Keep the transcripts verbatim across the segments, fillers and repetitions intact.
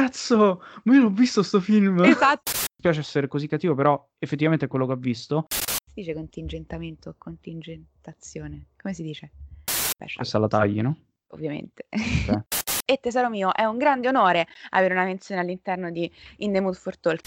cazzo, ma io l'ho visto sto film. Esatto. Mi piace essere così cattivo, però effettivamente è quello che ho visto. Si dice contingentamento, contingentazione, come si dice? Special. Questa la tagli, no? Ovviamente. Okay. E tesoro mio, è un grande onore avere una menzione all'interno di In The Mood for Talk.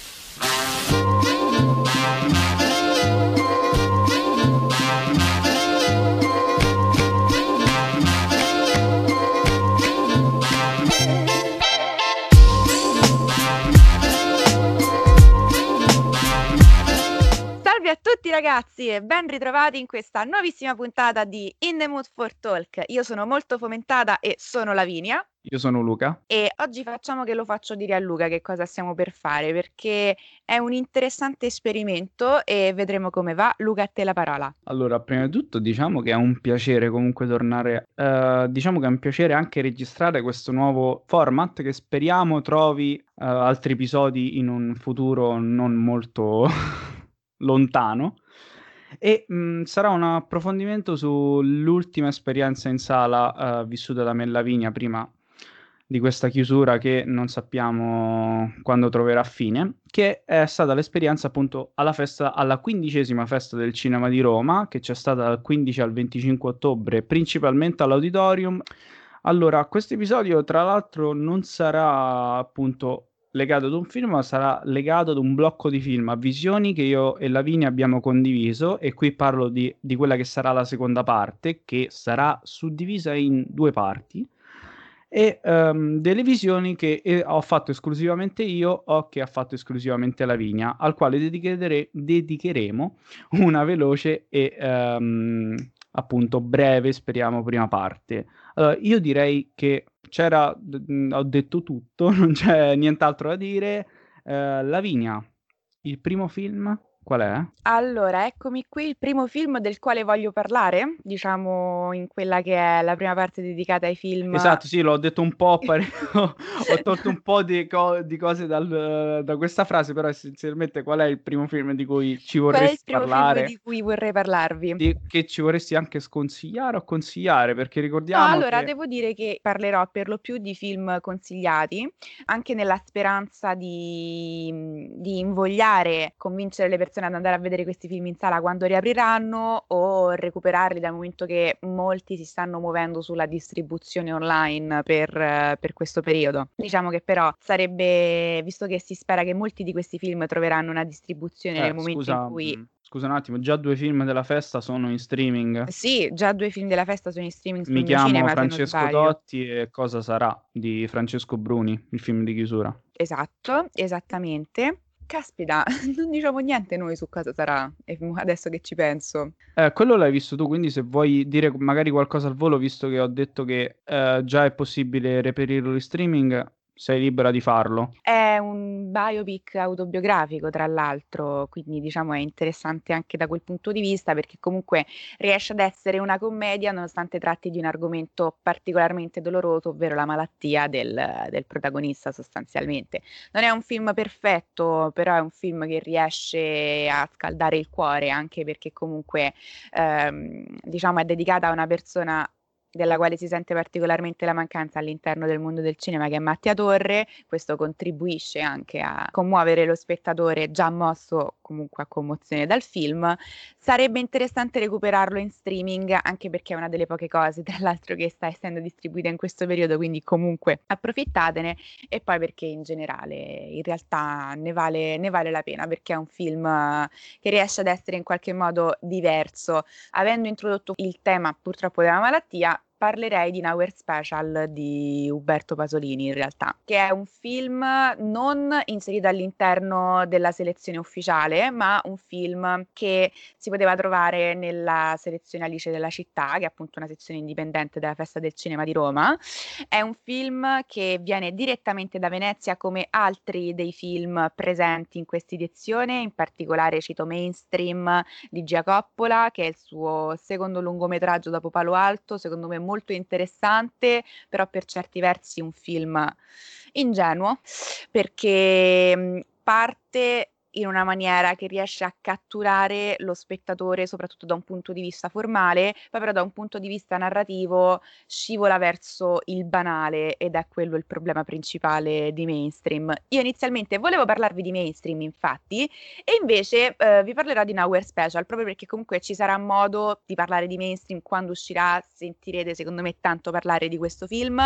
Ciao a tutti ragazzi e ben ritrovati in questa nuovissima puntata di In The Mood for Talk. Io sono molto fomentata e sono Lavinia. Io sono Luca. E oggi facciamo che lo faccio dire a Luca che cosa stiamo per fare, perché è un interessante esperimento e vedremo come va. Luca, a te la parola. Allora, prima di tutto diciamo che è un piacere comunque tornare, uh, diciamo che è un piacere anche registrare questo nuovo format che speriamo trovi uh, altri episodi in un futuro non molto... lontano, e mh, sarà un approfondimento sull'ultima esperienza in sala uh, vissuta da me e Lavinia prima di questa chiusura che non sappiamo quando troverà fine, che è stata l'esperienza appunto alla festa, alla quindicesima Festa del Cinema di Roma, che c'è stata dal quindici al venticinque ottobre, principalmente all'Auditorium. Allora, questo episodio tra l'altro non sarà appunto legato ad un film, ma sarà legato ad un blocco di film, a visioni che io e Lavinia abbiamo condiviso, e qui parlo di, di quella che sarà la seconda parte, che sarà suddivisa in due parti, e um, delle visioni che eh, ho fatto esclusivamente io o che ha fatto esclusivamente Lavinia, al quale dedicheremo, dedicheremo una veloce e um, appunto breve, speriamo, prima parte. Uh, io direi che c'era, ho detto tutto, non c'è nient'altro da dire. Eh, Lavinia, il primo film qual è? Allora, eccomi qui, il primo film del quale voglio parlare, diciamo in quella che è la prima parte dedicata ai film. Esatto, sì, l'ho detto un po', pare... ho tolto un po' di, co- di cose dal, da questa frase, però essenzialmente qual è il primo film di cui ci vorresti parlare? Qual è il primo parlare? film di cui vorrei parlarvi? Di, che ci vorresti anche sconsigliare o consigliare, perché ricordiamo no, allora, che... devo dire che parlerò per lo più di film consigliati, anche nella speranza di, di invogliare, convincere le persone ad andare a vedere questi film in sala quando riapriranno, o recuperarli dal momento che molti si stanno muovendo sulla distribuzione online per, per questo periodo. Diciamo che però sarebbe, visto che si spera che molti di questi film troveranno una distribuzione eh, nel momento scusa, in cui... Scusa un attimo, già due film della festa sono in streaming? Sì, già due film della festa sono in streaming. Mi chiamo cinema, Francesco Dotti e Cosa sarà di Francesco Bruni, il film di chiusura. Esatto, esattamente. Caspita, non diciamo niente noi su cosa sarà, adesso che ci penso. Eh, quello l'hai visto tu, quindi se vuoi dire magari qualcosa al volo, visto che ho detto che eh, già è possibile reperirlo in streaming, sei libera di farlo. È un biopic autobiografico, tra l'altro, quindi diciamo è interessante anche da quel punto di vista, perché comunque riesce ad essere una commedia nonostante tratti di un argomento particolarmente doloroso, ovvero la malattia del, del protagonista sostanzialmente. Non è un film perfetto, però è un film che riesce a scaldare il cuore, anche perché comunque ehm, diciamo è dedicata a una persona della quale si sente particolarmente la mancanza all'interno del mondo del cinema, che è Mattia Torre. Questo contribuisce anche a commuovere lo spettatore già mosso comunque a commozione dal film. Sarebbe interessante recuperarlo in streaming, anche perché è una delle poche cose, tra l'altro, che sta essendo distribuita in questo periodo, quindi comunque approfittatene, e poi perché in generale in realtà ne vale, ne vale la pena, perché è un film che riesce ad essere in qualche modo diverso. Avendo introdotto il tema purtroppo della malattia, parlerei di Nowhere Special di Uberto Pasolini, in realtà, che è un film non inserito all'interno della selezione ufficiale, ma un film che si poteva trovare nella selezione Alice della città, che è appunto una sezione indipendente della Festa del Cinema di Roma. È un film che viene direttamente da Venezia, come altri dei film presenti in questa edizione. In particolare cito Mainstream di Gia Coppola, che è il suo secondo lungometraggio dopo Palo Alto, secondo me molto interessante, però per certi versi un film ingenuo, perché parte in una maniera che riesce a catturare lo spettatore, soprattutto da un punto di vista formale, poi però da un punto di vista narrativo scivola verso il banale, ed è quello il problema principale di Mainstream. Io inizialmente volevo parlarvi di Mainstream, infatti, e invece eh, vi parlerò di Nowhere Special, proprio perché comunque ci sarà modo di parlare di Mainstream quando uscirà, sentirete secondo me tanto parlare di questo film,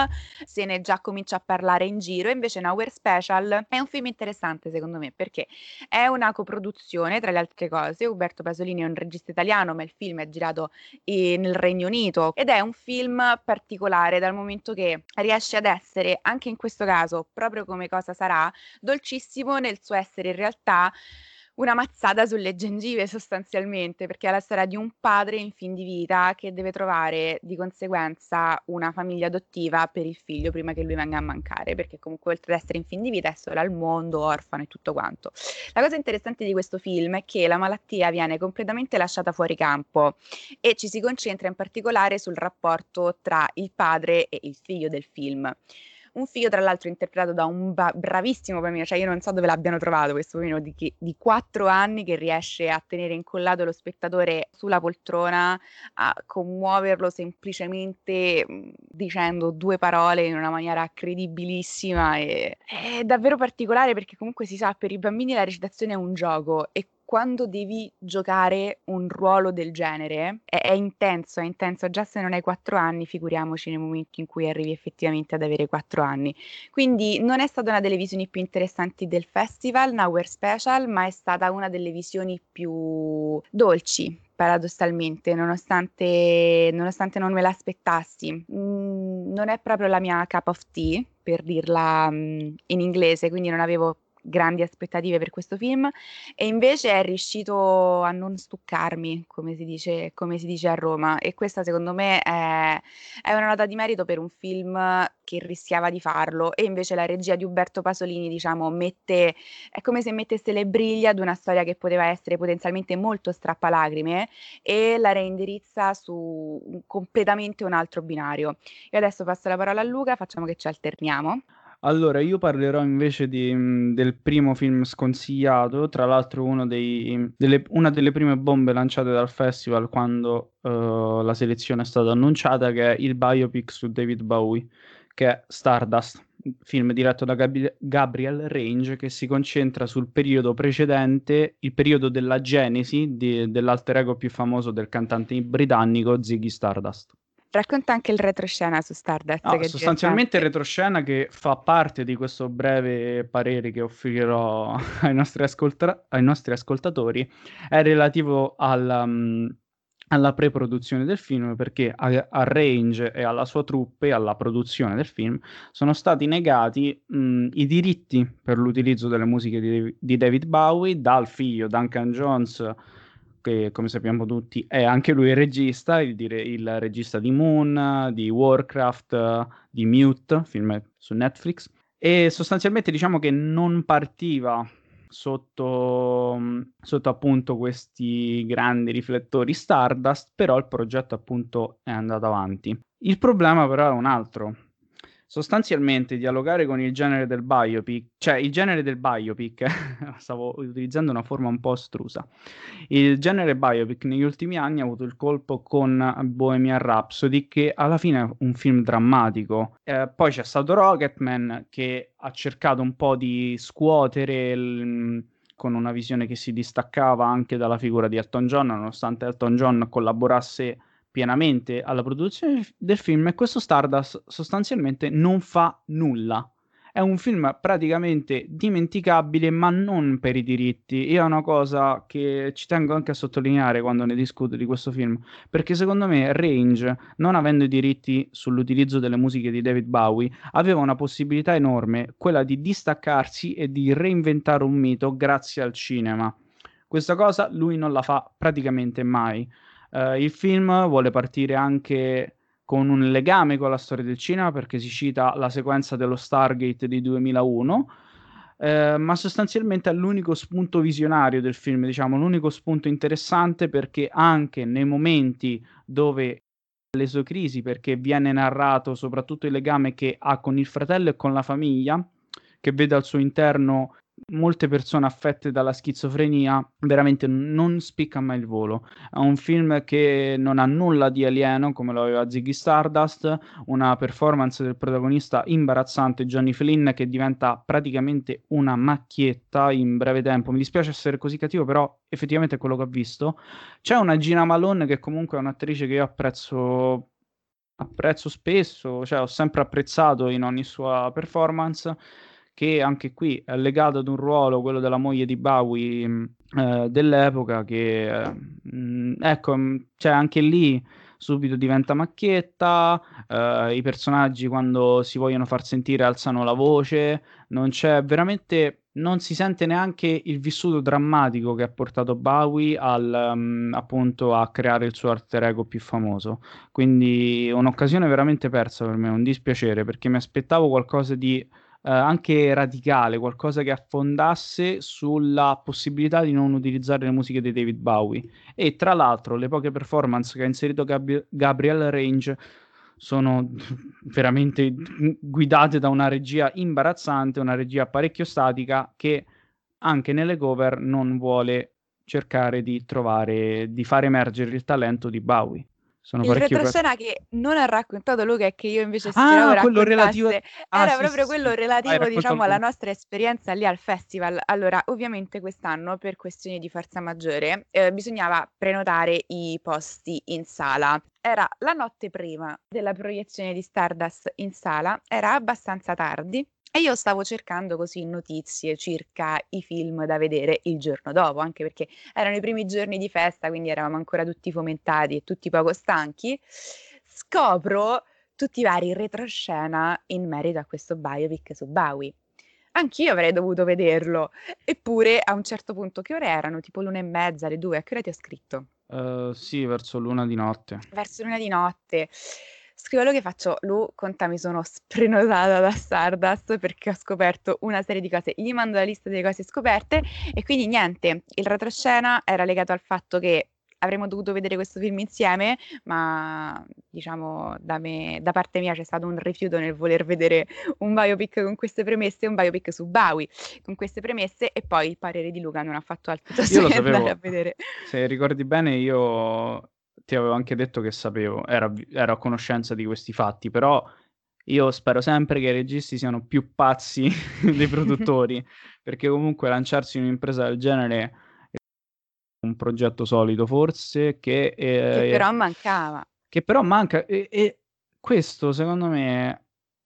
se ne già comincia a parlare in giro. Invece Nowhere Special è un film interessante secondo me, perché è una coproduzione, tra le altre cose. Uberto Pasolini è un regista italiano, ma il film è girato eh, nel Regno Unito, ed è un film particolare dal momento che riesce ad essere, anche in questo caso, proprio come Cosa sarà, dolcissimo nel suo essere in realtà una mazzata sulle gengive sostanzialmente, perché è la storia di un padre in fin di vita che deve trovare di conseguenza una famiglia adottiva per il figlio prima che lui venga a mancare, perché comunque oltre ad essere in fin di vita è solo al mondo, orfano e tutto quanto. La cosa interessante di questo film è che la malattia viene completamente lasciata fuori campo e ci si concentra in particolare sul rapporto tra il padre e il figlio del film. Un figlio, tra l'altro, interpretato da un ba- bravissimo bambino, cioè io non so dove l'abbiano trovato questo bambino di, che, di quattro anni, che riesce a tenere incollato lo spettatore sulla poltrona, a commuoverlo semplicemente dicendo due parole in una maniera credibilissima. E, è davvero particolare, perché comunque si sa, per i bambini la recitazione è un gioco, e quando devi giocare un ruolo del genere è, è intenso, è intenso già se non hai quattro anni, figuriamoci nel momento in cui arrivi effettivamente ad avere quattro anni. Quindi non è stata una delle visioni più interessanti del festival, Nowhere Special, ma è stata una delle visioni più dolci, paradossalmente, nonostante, nonostante non me l'aspettassi. Mm, non è proprio la mia cup of tea, per dirla mm, in inglese, quindi non avevo grandi aspettative per questo film, e invece è riuscito a non stuccarmi, come si dice, come si dice a Roma, e questa secondo me è, è una nota di merito per un film che rischiava di farlo. E invece la regia di Uberto Pasolini, diciamo, mette, è come se mettesse le briglie ad una storia che poteva essere potenzialmente molto strappalacrime e la reindirizza su completamente un altro binario. Io adesso passo la parola a Luca, facciamo che ci alterniamo. Allora, io parlerò invece di, del primo film sconsigliato, tra l'altro uno dei, delle, una delle prime bombe lanciate dal festival quando uh, la selezione è stata annunciata, che è il biopic su David Bowie, che è Stardust, film diretto da Gabri- Gabriel Range, che si concentra sul periodo precedente, il periodo della genesi di, dell'alter ego più famoso del cantante britannico Ziggy Stardust. Racconta anche il retroscena su Stardust. No, che sostanzialmente il retroscena che fa parte di questo breve parere che offrirò ai nostri, ascolta- ai nostri ascoltatori è relativo alla, um, alla pre-produzione del film, perché a, a Range e alla sua troupe e alla produzione del film sono stati negati mh, i diritti per l'utilizzo delle musiche di, di David Bowie dal figlio Duncan Jones, che come sappiamo tutti è anche lui il regista, il, dire, il regista di Moon, di Warcraft, di Mute, film su Netflix. E sostanzialmente diciamo che non partiva sotto, sotto appunto questi grandi riflettori Stardust, però il progetto appunto è andato avanti. Il problema però è un altro. Sostanzialmente dialogare con il genere del biopic, cioè il genere del biopic, stavo utilizzando una forma un po' astrusa, il genere biopic negli ultimi anni ha avuto il colpo con Bohemian Rhapsody, che alla fine è un film drammatico, eh, poi c'è stato Rocketman, che ha cercato un po' di scuotere il, con una visione che si distaccava anche dalla figura di Elton John, nonostante Elton John collaborasse pienamente alla produzione del film. E questo Stardust sostanzialmente non fa nulla, è un film praticamente dimenticabile, ma non per i diritti. Io è una cosa che ci tengo anche a sottolineare quando ne discuto di questo film, perché secondo me Range, non avendo i diritti sull'utilizzo delle musiche di David Bowie, aveva una possibilità enorme, quella di distaccarsi e di reinventare un mito grazie al cinema. Questa cosa lui non la fa praticamente mai. Uh, il film vuole partire anche con un legame con la storia del cinema, perché si cita la sequenza dello Stargate di duemilauno, uh, ma sostanzialmente è l'unico spunto visionario del film, diciamo, l'unico spunto interessante, perché anche nei momenti dove le sue crisi, perché viene narrato soprattutto il legame che ha con il fratello e con la famiglia, che vede al suo interno molte persone affette dalla schizofrenia veramente non spicca mai il volo. È un film che non ha nulla di alieno, come lo aveva Ziggy Stardust, una performance del protagonista imbarazzante Johnny Flynn, che diventa praticamente una macchietta in breve tempo. Mi dispiace essere così cattivo, però effettivamente è quello che ho visto. C'è una Gina Malone che comunque è un'attrice che io apprezzo apprezzo spesso, cioè ho sempre apprezzato in ogni sua performance, che anche qui è legato ad un ruolo, quello della moglie di Bowie eh, dell'epoca, che eh, ecco, cioè anche lì subito diventa macchietta, eh, i personaggi quando si vogliono far sentire alzano la voce, non c'è veramente, non si sente neanche il vissuto drammatico che ha portato Bowie al, um, appunto a creare il suo alter ego più famoso. Quindi un'occasione veramente persa per me, un dispiacere, perché mi aspettavo qualcosa di Eh, anche radicale, qualcosa che affondasse sulla possibilità di non utilizzare le musiche di David Bowie. E tra l'altro le poche performance che ha inserito Gab- Gabriel Range sono veramente guidate da una regia imbarazzante, una regia parecchio statica, che anche nelle cover non vuole cercare di trovare, di far emergere il talento di Bowie. Sono l'altra persona per... che non ha raccontato Luca e che io invece speravo ah, quello relativo ah, era sì, proprio sì, quello sì. relativo Vai, diciamo alla nostra esperienza lì al festival. Allora, ovviamente quest'anno per questioni di forza maggiore eh, bisognava prenotare i posti in sala. Era la notte prima della proiezione di Stardust in sala, era abbastanza tardi e io stavo cercando così notizie circa i film da vedere il giorno dopo, anche perché erano i primi giorni di festa, quindi eravamo ancora tutti fomentati e tutti poco stanchi. Scopro tutti i vari retroscena in merito a questo biopic su Bowie. Anch'io avrei dovuto vederlo, eppure a un certo punto, che ore erano? Tipo l'una e mezza, le due, a che ora ti ho scritto? Uh, sì, verso l'una di notte. Verso l'una di notte. Scrivo che faccio, Lu, conta, mi sono sprenotata da Stardust perché ho scoperto una serie di cose, gli mando la lista delle cose scoperte e quindi niente, il retroscena era legato al fatto che avremmo dovuto vedere questo film insieme, ma diciamo da, me, da parte mia c'è stato un rifiuto nel voler vedere un biopic con queste premesse, un biopic su Bowie con queste premesse, e poi il parere di Luca non ha fatto altro piuttosto che andare a vedere. Se ricordi bene io... ti avevo anche detto che sapevo, ero, ero a conoscenza di questi fatti, però io spero sempre che i registi siano più pazzi dei produttori, perché comunque lanciarsi in un'impresa del genere è un progetto solido forse, che, eh, che però mancava. Che però manca, e, e questo secondo me,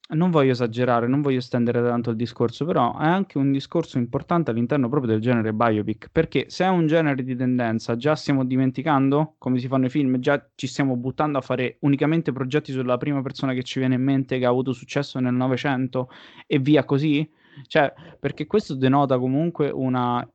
non voglio esagerare, non voglio stendere tanto il discorso, però è anche un discorso importante all'interno proprio del genere biopic, perché se è un genere di tendenza già stiamo dimenticando come si fanno i film, già ci stiamo buttando a fare unicamente progetti sulla prima persona che ci viene in mente, che ha avuto successo nel Novecento e via così, cioè perché questo denota comunque una...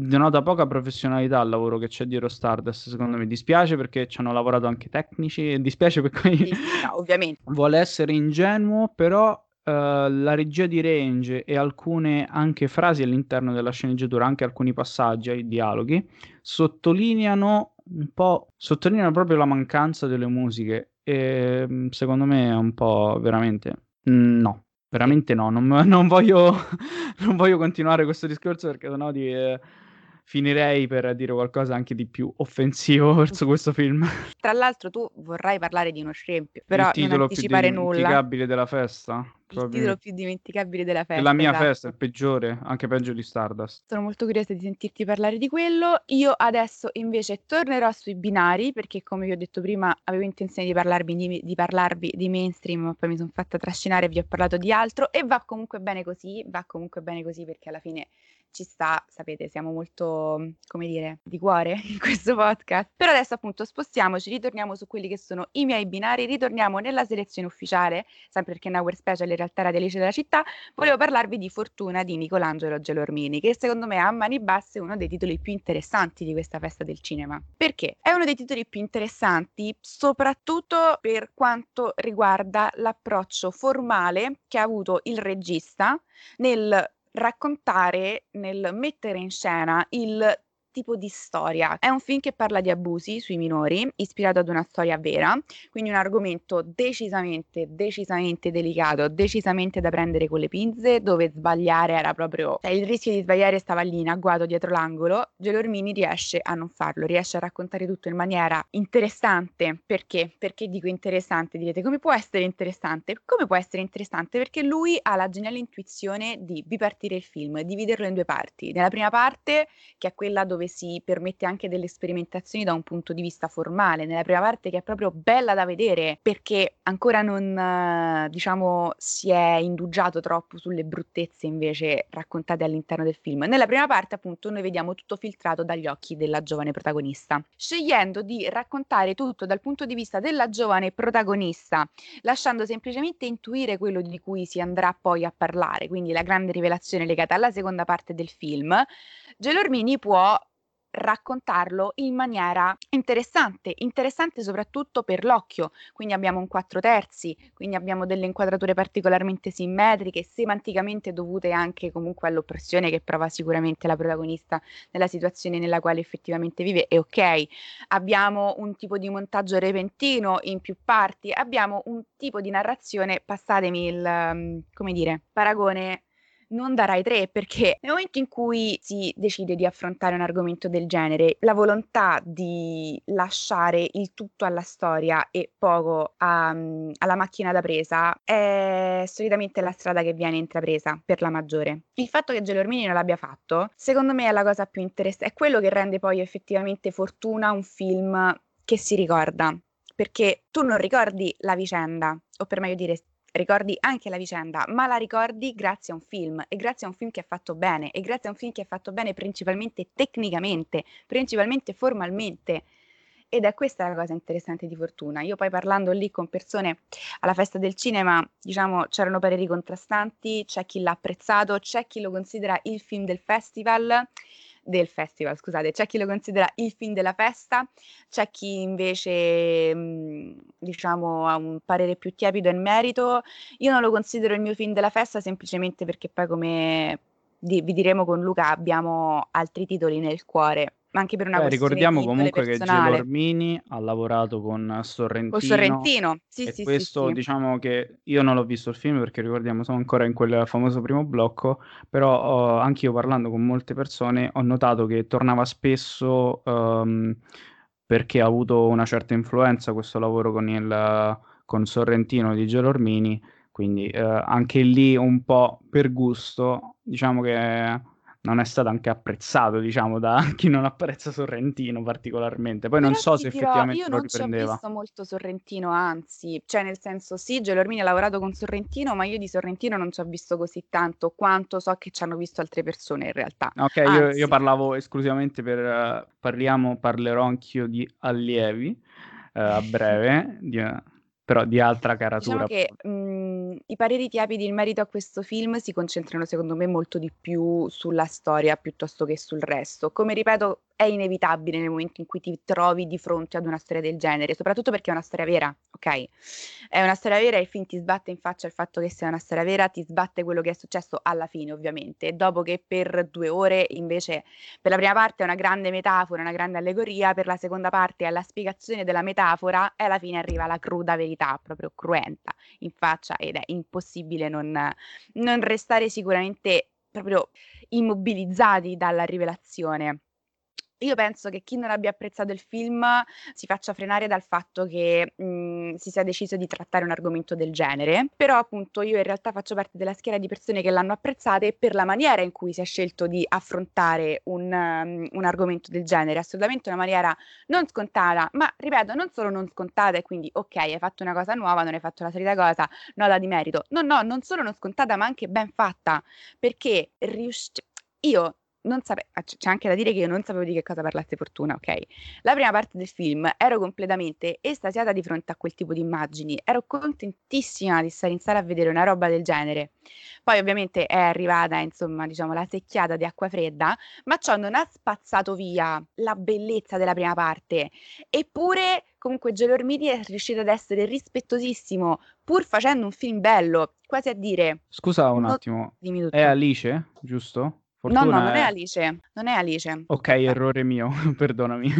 denota poca professionalità al lavoro che c'è dietro Stardust, secondo me. Dispiace perché ci hanno lavorato anche tecnici e dispiace perché sì, no, ovviamente vuole essere ingenuo, però eh, la regia di Range e alcune anche frasi all'interno della sceneggiatura, anche alcuni passaggi ai dialoghi sottolineano un po', sottolineano proprio la mancanza delle musiche e secondo me è un po' veramente no veramente no, non, non voglio non voglio continuare questo discorso perché sennò di, eh, finirei per dire qualcosa anche di più offensivo verso questo film. Tra l'altro tu vorrai parlare di uno scempio, però non anticipare nulla. Il titolo più dimenticabile della festa. Il titolo più dimenticabile della festa. La mia esatto. festa, il peggiore, anche peggio di Stardust. Sono molto curiosa di sentirti parlare di quello. Io adesso invece tornerò sui binari, perché come vi ho detto prima avevo intenzione di parlarvi di, di, parlarvi di Mainstream, ma poi mi sono fatta trascinare e vi ho parlato di altro, e va comunque bene così, va comunque bene così perché alla fine ci sta, sapete, siamo molto, come dire, di cuore in questo podcast. Però adesso appunto spostiamoci, ritorniamo su quelli che sono i miei binari, ritorniamo nella selezione ufficiale, sempre perché Nowhere Special in realtà era Delice della città. Volevo parlarvi di Fortuna di Nicolangelo Gelormini, che secondo me a mani basse è uno dei titoli più interessanti di questa festa del cinema. Perché? È uno dei titoli più interessanti soprattutto per quanto riguarda l'approccio formale che ha avuto il regista nel raccontare, nel mettere in scena il tipo di storia. È un film che parla di abusi sui minori, ispirato ad una storia vera, quindi un argomento decisamente, decisamente delicato, decisamente da prendere con le pinze, dove sbagliare era proprio... Cioè, il rischio di sbagliare stava lì, in agguato dietro l'angolo. Gelormini riesce a non farlo, riesce a raccontare tutto in maniera interessante. Perché? Perché dico interessante? Direte, come può essere interessante? Come può essere interessante? Perché lui ha la geniale intuizione di bipartire il film, dividerlo in due parti. Nella prima parte, che è quella dove si permette anche delle sperimentazioni da un punto di vista formale, nella prima parte che è proprio bella da vedere, perché ancora non, diciamo, si è indugiato troppo sulle bruttezze invece raccontate all'interno del film. Nella prima parte, appunto, noi vediamo tutto filtrato dagli occhi della giovane protagonista, scegliendo di raccontare tutto dal punto di vista della giovane protagonista, lasciando semplicemente intuire quello di cui si andrà poi a parlare, quindi la grande rivelazione legata alla seconda parte del film. Gelormini può raccontarlo in maniera interessante, interessante soprattutto per l'occhio, quindi abbiamo un quattro terzi, quindi abbiamo delle inquadrature particolarmente simmetriche, semanticamente dovute anche comunque all'oppressione che prova sicuramente la protagonista nella situazione nella quale effettivamente vive, e ok, abbiamo un tipo di montaggio repentino in più parti, abbiamo un tipo di narrazione, passatemi il, come dire, paragone... non da Rai tre, perché nel momento in cui si decide di affrontare un argomento del genere, la volontà di lasciare il tutto alla storia e poco a, alla macchina da presa è solitamente la strada che viene intrapresa per la maggiore. Il fatto che Gelormini non l'abbia fatto, secondo me, è la cosa più interessante, è quello che rende poi effettivamente Fortuna un film che si ricorda, perché tu non ricordi la vicenda, o per meglio dire ricordi anche la vicenda, ma la ricordi grazie a un film, e grazie a un film che è fatto bene, e grazie a un film che è fatto bene principalmente tecnicamente, principalmente formalmente, ed è questa la cosa interessante di Fortuna. Io poi, parlando lì con persone alla Festa del Cinema, diciamo, c'erano pareri contrastanti, c'è chi l'ha apprezzato, c'è chi lo considera il film del festival, del festival, scusate, c'è chi lo considera il film della festa, c'è chi invece, diciamo, ha un parere più tiepido in merito. Io non lo considero il mio film della festa, semplicemente perché poi, come vi diremo con Luca, abbiamo altri titoli nel cuore, ma anche per una Beh, questione ricordiamo comunque personale. Che Gelormini ha lavorato con Sorrentino, con Sorrentino. Sì, e sì, questo sì, sì. Diciamo che io non l'ho visto il film, perché ricordiamo sono ancora in quel famoso primo blocco, però oh, anche io, parlando con molte persone, ho notato che tornava spesso um, perché ha avuto una certa influenza questo lavoro con, il, con Sorrentino di Gelormini, quindi eh, anche lì un po' per gusto, diciamo che non è stato anche apprezzato, diciamo, da chi non apprezza Sorrentino particolarmente. Poi però non so se dirò, effettivamente lo riprendeva. Io non ci ho visto molto Sorrentino, anzi, cioè nel senso sì, Gelormini ha lavorato con Sorrentino, ma io di Sorrentino non ci ho visto così tanto quanto so che ci hanno visto altre persone in realtà. Ok, io, io parlavo esclusivamente per... Uh, parliamo, parlerò anch'io di allievi, uh, a breve, di, uh, però di altra caratura. Diciamo che... Mh, i pareri tiepidi in merito a questo film si concentrano, secondo me, molto di più sulla storia piuttosto che sul resto. Come ripeto, è inevitabile nel momento in cui ti trovi di fronte ad una storia del genere, soprattutto perché è una storia vera, ok? È una storia vera e il film ti sbatte in faccia il fatto che sia una storia vera, ti sbatte quello che è successo alla fine, ovviamente, dopo che per due ore, invece, per la prima parte è una grande metafora, una grande allegoria, per la seconda parte è la spiegazione della metafora e alla fine arriva la cruda verità, proprio cruenta, in faccia, ed è impossibile non, non restare sicuramente proprio immobilizzati dalla rivelazione. Io penso che chi non abbia apprezzato il film si faccia frenare dal fatto che mh, si sia deciso di trattare un argomento del genere, però appunto io in realtà faccio parte della schiera di persone che l'hanno apprezzate per la maniera in cui si è scelto di affrontare un, um, un argomento del genere, assolutamente una maniera non scontata, ma ripeto, non solo non scontata, e quindi ok, hai fatto una cosa nuova, non hai fatto la solita cosa, no, la di merito, no, no, non solo non scontata, ma anche ben fatta, perché riusci- io... Non sape- c'è anche da dire che io non sapevo di che cosa parlasse Fortuna, ok? La prima parte del film ero completamente estasiata di fronte a quel tipo di immagini, ero contentissima di stare in sala a vedere una roba del genere. Poi ovviamente è arrivata, insomma, diciamo, la secchiata di acqua fredda, ma ciò non ha spazzato via la bellezza della prima parte. Eppure comunque Gelormini è riuscito ad essere rispettosissimo, pur facendo un film bello, quasi a dire... Scusa un no- attimo, è Alice, giusto? Fortuna no, no, non è... è Alice, non è Alice. Ok, errore mio, perdonami.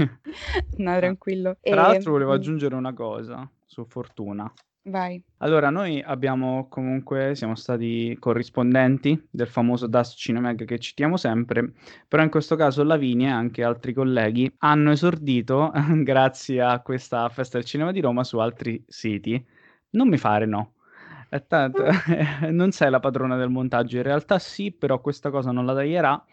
No, tranquillo. Tra e... l'altro volevo aggiungere una cosa su Fortuna. Vai. Allora, noi abbiamo comunque, siamo stati corrispondenti del famoso Dust Cinemag che citiamo sempre, però in questo caso Lavinia e anche altri colleghi hanno esordito, grazie a questa Festa del Cinema di Roma, su altri siti. Non mi fare no. Eh, tanto, eh, non sei la padrona del montaggio, in realtà sì, però questa cosa non la taglierà,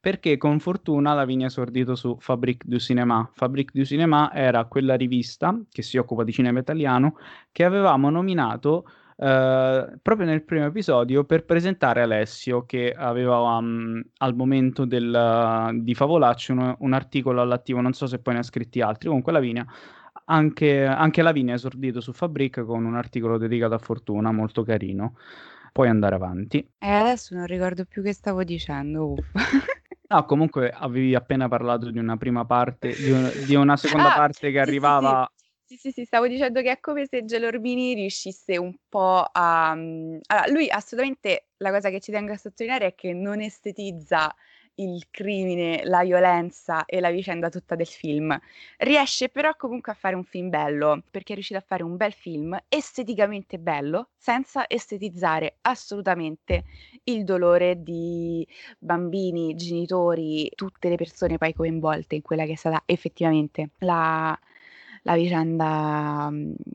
perché con Fortuna Lavinia è esordito su Fabrique du Cinema. Fabrique du Cinema era quella rivista che si occupa di cinema italiano che avevamo nominato eh, proprio nel primo episodio per presentare Alessio, che aveva um, al momento del, di Favolacci un, un articolo all'attivo, non so se poi ne ha scritti altri. Comunque Lavinia Anche, anche Lavinia è esordito su Fabrique con un articolo dedicato a Fortuna, molto carino. Puoi andare avanti. Eh, adesso non ricordo più che stavo dicendo. No, comunque avevi appena parlato di una prima parte, di, un, di una seconda ah, parte che sì, arrivava... Sì, sì. Sì, sì, sì, stavo dicendo che è come se Gelormini riuscisse un po' a... Allora, lui assolutamente, la cosa che ci tengo a sottolineare è che non estetizza il crimine, la violenza e la vicenda tutta del film. Riesce però comunque a fare un film bello, perché è riuscito a fare un bel film esteticamente bello, senza estetizzare assolutamente il dolore di bambini, genitori, tutte le persone poi coinvolte in quella che è stata effettivamente la... la vicenda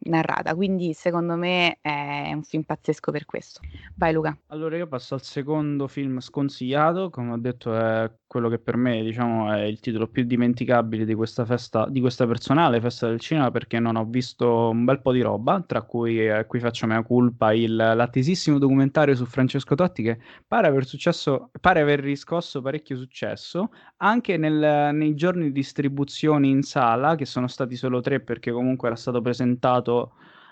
narrata. Quindi secondo me è un film pazzesco per questo. Vai Luca. Allora io passo al secondo film sconsigliato, come ho detto è quello che per me diciamo è il titolo più dimenticabile di questa festa, di questa personale Festa del Cinema, perché non ho visto un bel po' di roba, tra cui eh, qui faccio mea culpa il l'attesissimo documentario su Francesco Totti che pare aver successo, pare aver riscosso parecchio successo anche nel, nei giorni di distribuzione in sala, che sono stati solo tre, perché comunque era stato presentato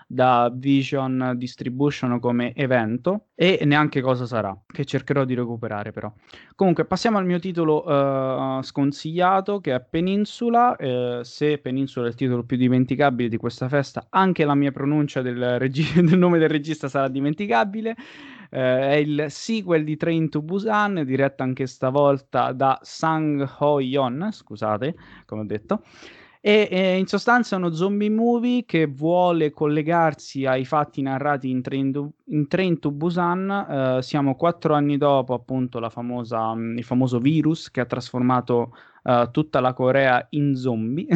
da Vision Distribution come evento e neanche cosa sarà, che cercherò di recuperare però. Comunque passiamo al mio titolo eh, sconsigliato, che è Peninsula. Eh, se Peninsula è il titolo più dimenticabile di questa festa, anche la mia pronuncia del, regi- del nome del regista sarà dimenticabile. Eh, è il sequel di Train to Busan, diretto anche stavolta da Sang Ho-yeon, scusate come ho detto. E eh, in sostanza è uno zombie movie che vuole collegarsi ai fatti narrati in Train to, in Train to Busan. Eh, siamo quattro anni dopo appunto la famosa, il famoso virus che ha trasformato eh, tutta la Corea in zombie,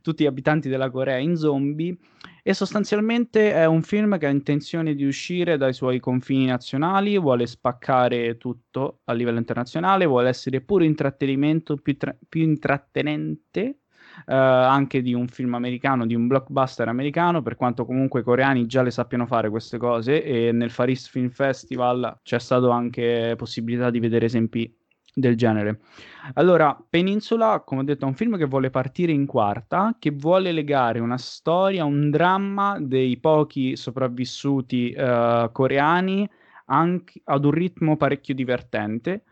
tutti gli abitanti della Corea in zombie, e sostanzialmente è un film che ha intenzione di uscire dai suoi confini nazionali, vuole spaccare tutto a livello internazionale, vuole essere pure intrattenimento, più, tra- più intrattenente. Uh, anche di un film americano, di un blockbuster americano, per quanto comunque i coreani già le sappiano fare queste cose, e nel Far East Film Festival c'è stato anche possibilità di vedere esempi del genere. Allora, Peninsula, come ho detto, è un film che vuole partire in quarta, che vuole legare una storia, un dramma dei pochi sopravvissuti uh, coreani anche ad un ritmo parecchio divertente,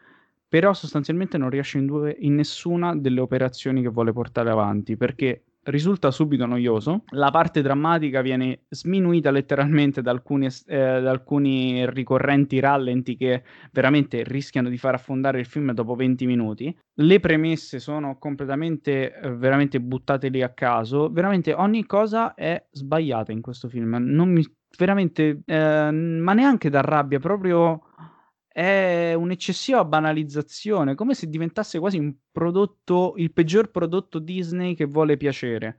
però sostanzialmente non riesce in, due, in nessuna delle operazioni che vuole portare avanti, perché risulta subito noioso, la parte drammatica viene sminuita letteralmente da alcuni, eh, da alcuni ricorrenti rallenti che veramente rischiano di far affondare il film dopo venti minuti, le premesse sono completamente, eh, veramente buttate lì a caso, veramente ogni cosa è sbagliata in questo film, non mi, veramente, eh, ma neanche da rabbia, proprio... è un'eccessiva banalizzazione, come se diventasse quasi un prodotto, il peggior prodotto Disney che vuole piacere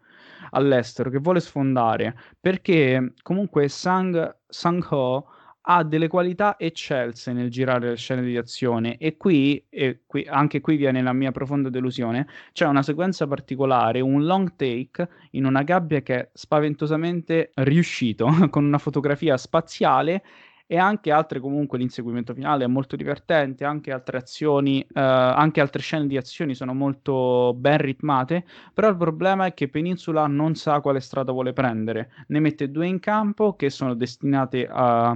all'estero, che vuole sfondare, perché comunque Sang, Sang Ho ha delle qualità eccelse nel girare le scene di azione, e qui, e qui anche qui viene la mia profonda delusione. C'è una sequenza particolare, un long take in una gabbia che è spaventosamente riuscito, con una fotografia spaziale, e anche altre, comunque l'inseguimento finale è molto divertente, anche altre azioni, eh, anche altre scene di azioni sono molto ben ritmate, però il problema è che Peninsula non sa quale strada vuole prendere, ne mette due in campo che sono destinate a,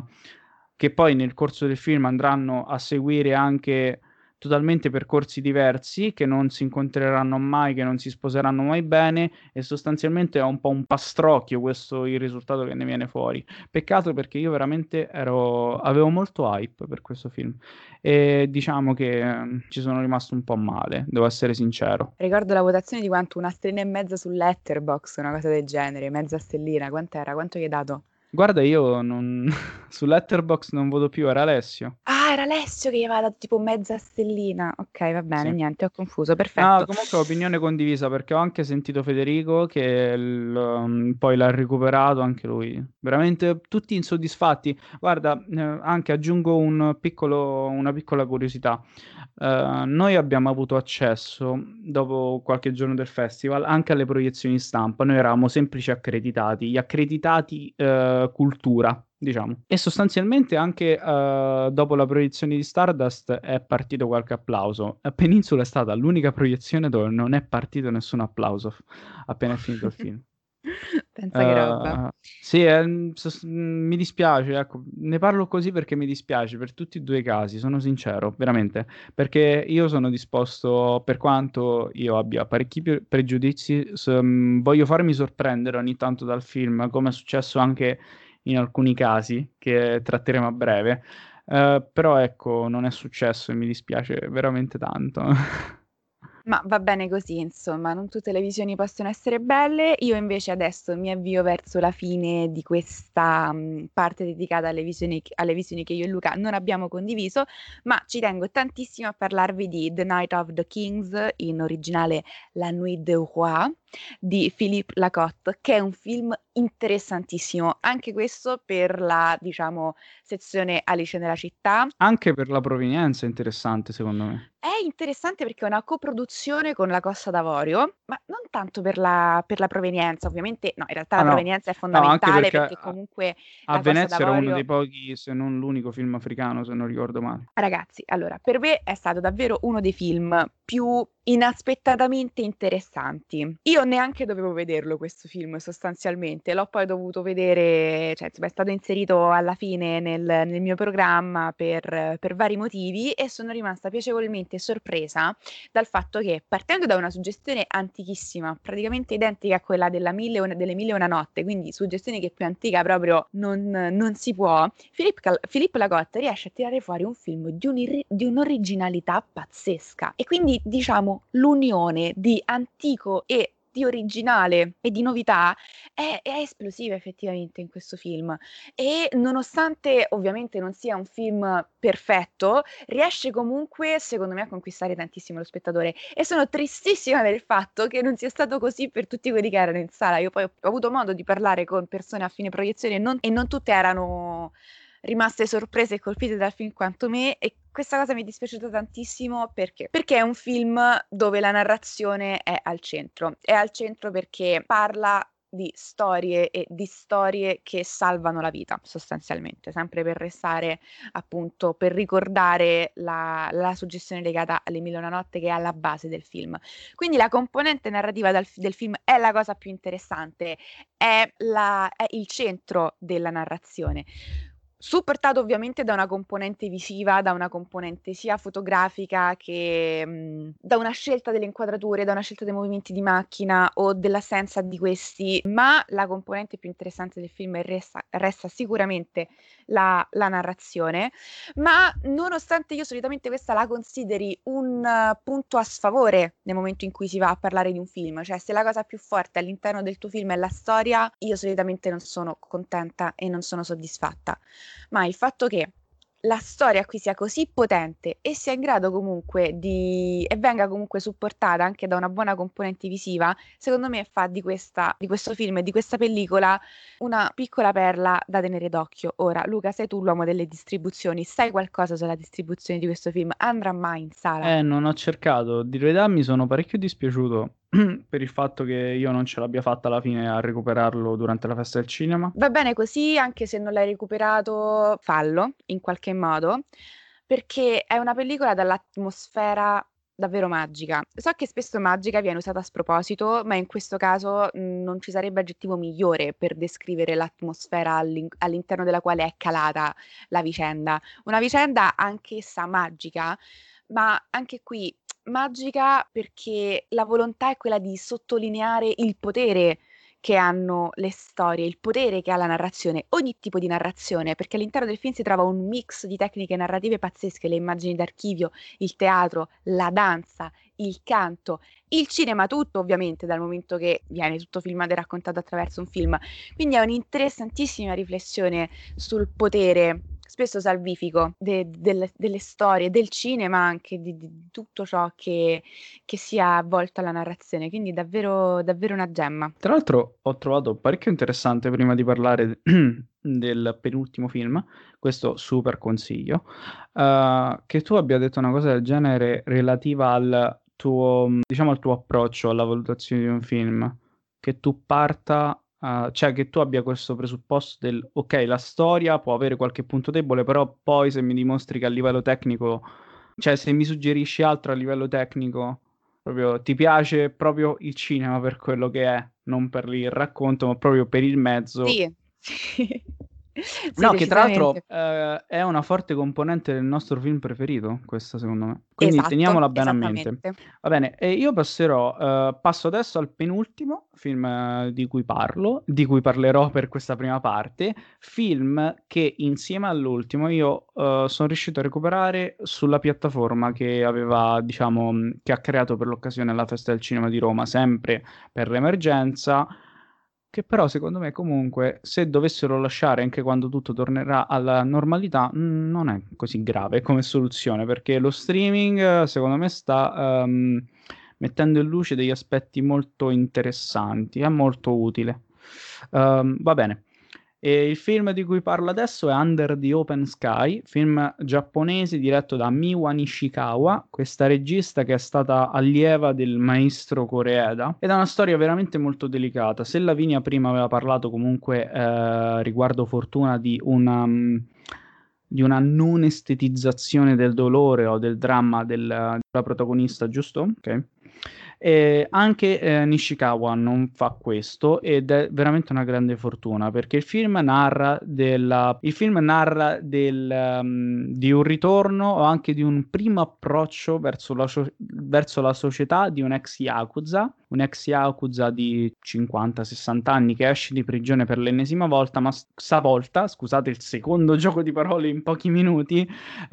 che poi nel corso del film andranno a seguire anche totalmente percorsi diversi, che non si incontreranno mai, che non si sposeranno mai bene, e sostanzialmente è un po' un pastrocchio questo il risultato che ne viene fuori. Peccato, perché io veramente ero avevo molto hype per questo film e diciamo che ci sono rimasto un po' male, devo essere sincero. Ricordo la votazione di quanto, una stellina e mezza su Letterboxd, una cosa del genere, mezza stellina, quant'era? Quanto gli hai dato? Guarda, io non... su Letterboxd non voto più, era Alessio. Ah, era Alessio che gli aveva dato tipo mezza stellina. Ok, va bene, sì. Niente, ho confuso, perfetto. Ah, comunque opinione condivisa, perché ho anche sentito Federico che l... poi l'ha recuperato anche lui. Veramente tutti insoddisfatti. Guarda, eh, anche aggiungo un piccolo, una piccola curiosità. Uh, noi abbiamo avuto accesso, dopo qualche giorno del festival, anche alle proiezioni stampa. Noi eravamo semplici accreditati, gli accreditati... Uh, cultura, diciamo, e sostanzialmente anche uh, dopo la proiezione di Stardust è partito qualche applauso. A Peninsula è stata l'unica proiezione dove non è partito nessun applauso appena è finito il film. Pensa uh, che roba. Sì, eh, so, mi dispiace, ecco, ne parlo così perché mi dispiace per tutti e due i casi, sono sincero, veramente, perché io sono disposto, per quanto io abbia parecchi pre- pregiudizi, so, mh, voglio farmi sorprendere ogni tanto dal film, come è successo anche in alcuni casi che tratteremo a breve, uh, però ecco, non è successo e mi dispiace veramente tanto. Ma va bene così, insomma, non tutte le visioni possono essere belle. Io invece adesso mi avvio verso la fine di questa mh, parte dedicata alle visioni, alle visioni che io e Luca non abbiamo condiviso, ma ci tengo tantissimo a parlarvi di The Night of the Kings, in originale La Nuit des Rois, di Philippe Lacotte, che è un film interessantissimo, anche questo per la, diciamo, sezione Alice nella città. Anche per la provenienza è interessante, secondo me. È interessante perché è una coproduzione con la Costa d'Avorio, ma non tanto per la, per la provenienza, ovviamente, no, in realtà ah, la no. provenienza è fondamentale, no, perché, perché comunque a la Venezia Costa d'Avorio... era uno dei pochi, se non l'unico film africano, se non ricordo male. Ragazzi, allora, per me è stato davvero uno dei film più inaspettatamente interessanti. Io neanche dovevo vederlo questo film, sostanzialmente, l'ho poi dovuto vedere, cioè è stato inserito alla fine nel, nel mio programma per, per vari motivi, e sono rimasta piacevolmente sorpresa dal fatto che, partendo da una suggestione antichissima, praticamente identica a quella della mille una, delle Mille e una notte, quindi suggestione che più antica proprio non, non si può, Philippe, Cal- Philippe Lacotte riesce a tirare fuori un film di, un, di un'originalità pazzesca, e quindi diciamo l'unione di antico e di originale e di novità è, è esplosiva effettivamente in questo film, e nonostante ovviamente non sia un film perfetto, riesce comunque secondo me a conquistare tantissimo lo spettatore, e sono tristissima del fatto che non sia stato così per tutti quelli che erano in sala. Io poi ho avuto modo di parlare con persone a fine proiezione e non, e non tutte erano rimaste sorprese e colpite dal film quanto me, e questa cosa mi è dispiaciuta tantissimo. Perché? Perché è un film dove la narrazione è al centro, è al centro perché parla di storie e di storie che salvano la vita, sostanzialmente, sempre per restare appunto, per ricordare la, la suggestione legata alle Mille e una notte che è alla base del film. Quindi la componente narrativa dal, del film è la cosa più interessante, è, la, è il centro della narrazione, supportato ovviamente da una componente visiva, da una componente sia fotografica che mh, da una scelta delle inquadrature, da una scelta dei movimenti di macchina o dell'assenza di questi, ma la componente più interessante del film resta, resta sicuramente la, la narrazione. Ma nonostante io solitamente questa la consideri un uh, punto a sfavore nel momento in cui si va a parlare di un film, cioè se la cosa più forte all'interno del tuo film è la storia, io solitamente non sono contenta e non sono soddisfatta. Ma il fatto che la storia qui sia così potente e sia in grado comunque di e venga comunque supportata anche da una buona componente visiva, secondo me fa di questa di questo film e di questa pellicola una piccola perla da tenere d'occhio. Ora, Luca, sei tu l'uomo delle distribuzioni, sai qualcosa sulla distribuzione di questo film? Andrà mai in sala? Eh, non ho cercato, di verità mi sono parecchio dispiaciuto per il fatto che io non ce l'abbia fatta alla fine a recuperarlo durante la festa del cinema. Va bene così, anche se non l'hai recuperato, fallo in qualche modo, perché è una pellicola dall'atmosfera davvero magica. So che spesso magica viene usata a sproposito, ma in questo caso non ci sarebbe aggettivo migliore per descrivere l'atmosfera all'in- all'interno della quale è calata la vicenda. Una vicenda anch'essa magica, ma anche qui magica, perché la volontà è quella di sottolineare il potere che hanno le storie, il potere che ha la narrazione, ogni tipo di narrazione, perché all'interno del film si trova un mix di tecniche narrative pazzesche: le immagini d'archivio, il teatro, la danza, il canto, il cinema, tutto ovviamente, dal momento che viene tutto filmato e raccontato attraverso un film. Quindi è un'interessantissima riflessione sul potere spesso salvifico de, de, delle storie, del cinema, anche di, di tutto ciò che, che sia avvolto alla narrazione, quindi davvero, davvero una gemma. Tra l'altro ho trovato parecchio interessante, prima di parlare del penultimo film, questo super consiglio, uh, che tu abbia detto una cosa del genere relativa al tuo, diciamo, al tuo approccio alla valutazione di un film, che tu parta... Uh, cioè che tu abbia questo presupposto del ok, la storia può avere qualche punto debole, però poi se mi dimostri che a livello tecnico, cioè se mi suggerisci altro a livello tecnico, proprio ti piace proprio il cinema per quello che è, non per il racconto, ma proprio per il mezzo. Sì, sì. No, sì, che tra l'altro eh, è una forte componente del nostro film preferito, questa secondo me. Quindi esatto, teniamola bene a mente. Va bene, e io passerò, eh, passo adesso al penultimo film eh, di cui parlo, di cui parlerò per questa prima parte, film che insieme all'ultimo io eh, sono riuscito a recuperare sulla piattaforma che aveva, diciamo, che ha creato per l'occasione la Festa del Cinema di Roma, sempre per l'emergenza. Che però secondo me comunque, se dovessero lasciare anche quando tutto tornerà alla normalità, mh, non è così grave come soluzione, perché lo streaming secondo me sta um, mettendo in luce degli aspetti molto interessanti, è molto utile. Um, va bene, e il film di cui parlo adesso è Under the Open Sky, film giapponese diretto da Miwa Nishikawa, questa regista che è stata allieva del maestro Koreeda, ed è una storia veramente molto delicata. Se Lavinia prima aveva parlato comunque eh, riguardo Fortuna di una, di una non estetizzazione del dolore o del dramma del, della protagonista, giusto? Ok. E anche eh, Nishikawa non fa questo, ed è veramente una grande fortuna, perché il film narra, della, il film narra del, um, di un ritorno o anche di un primo approccio verso la, verso la società di un ex Yakuza, un ex Yakuza di cinquanta sessanta anni che esce di prigione per l'ennesima volta, ma stavolta, scusate il secondo gioco di parole in pochi minuti, eh,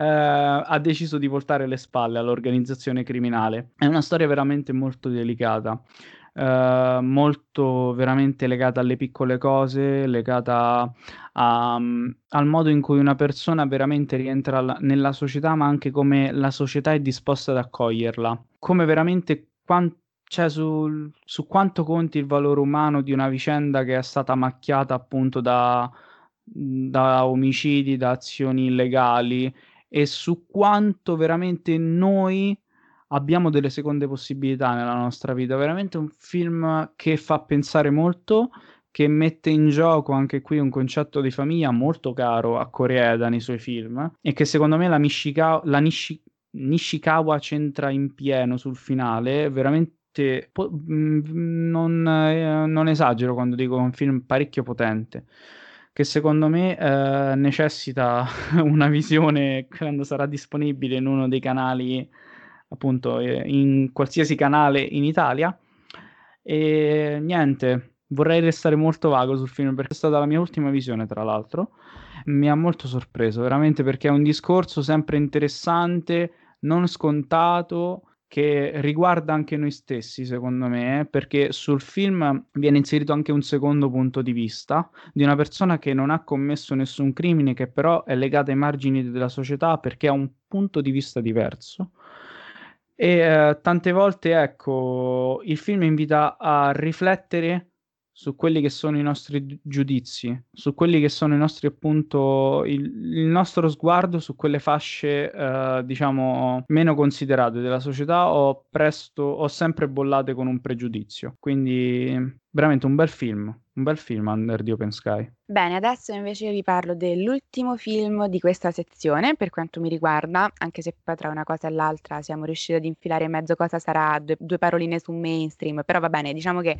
ha deciso di voltare le spalle all'organizzazione criminale. È una storia veramente molto delicata, eh, molto veramente legata alle piccole cose, legata a, um, al modo in cui una persona veramente rientra la, nella società, ma anche come la società è disposta ad accoglierla, come veramente quant- cioè su, su quanto conti il valore umano di una vicenda che è stata macchiata appunto da, da omicidi, da azioni illegali, e su quanto veramente noi abbiamo delle seconde possibilità nella nostra vita. Veramente un film che fa pensare molto, che mette in gioco anche qui un concetto di famiglia molto caro a Koreeda nei suoi film, e che secondo me la, Nishikawa, la Nishi, Nishikawa c'entra in pieno sul finale. Veramente po- non, eh, non esagero quando dico un film parecchio potente, che secondo me eh, necessita una visione quando sarà disponibile in uno dei canali, appunto in qualsiasi canale in Italia. E niente, vorrei restare molto vago sul film, perché è stata la mia ultima visione, tra l'altro mi ha molto sorpreso veramente, perché è un discorso sempre interessante, non scontato, che riguarda anche noi stessi secondo me, perché sul film viene inserito anche un secondo punto di vista di una persona che non ha commesso nessun crimine, che però è legata ai margini della società perché ha un punto di vista diverso. E eh, tante volte, ecco, il film invita a riflettere su quelli che sono i nostri giudizi, su quelli che sono i nostri, appunto, il, il nostro sguardo su quelle fasce, eh, diciamo, meno considerate della società, o presto o sempre bollate con un pregiudizio. Quindi veramente un bel film, un bel film Under the Open Sky. Bene, adesso invece vi parlo dell'ultimo film di questa sezione, per quanto mi riguarda, anche se poi tra una cosa e l'altra siamo riusciti ad infilare in mezzo cosa sarà due, due paroline su Mainstream, però va bene, diciamo che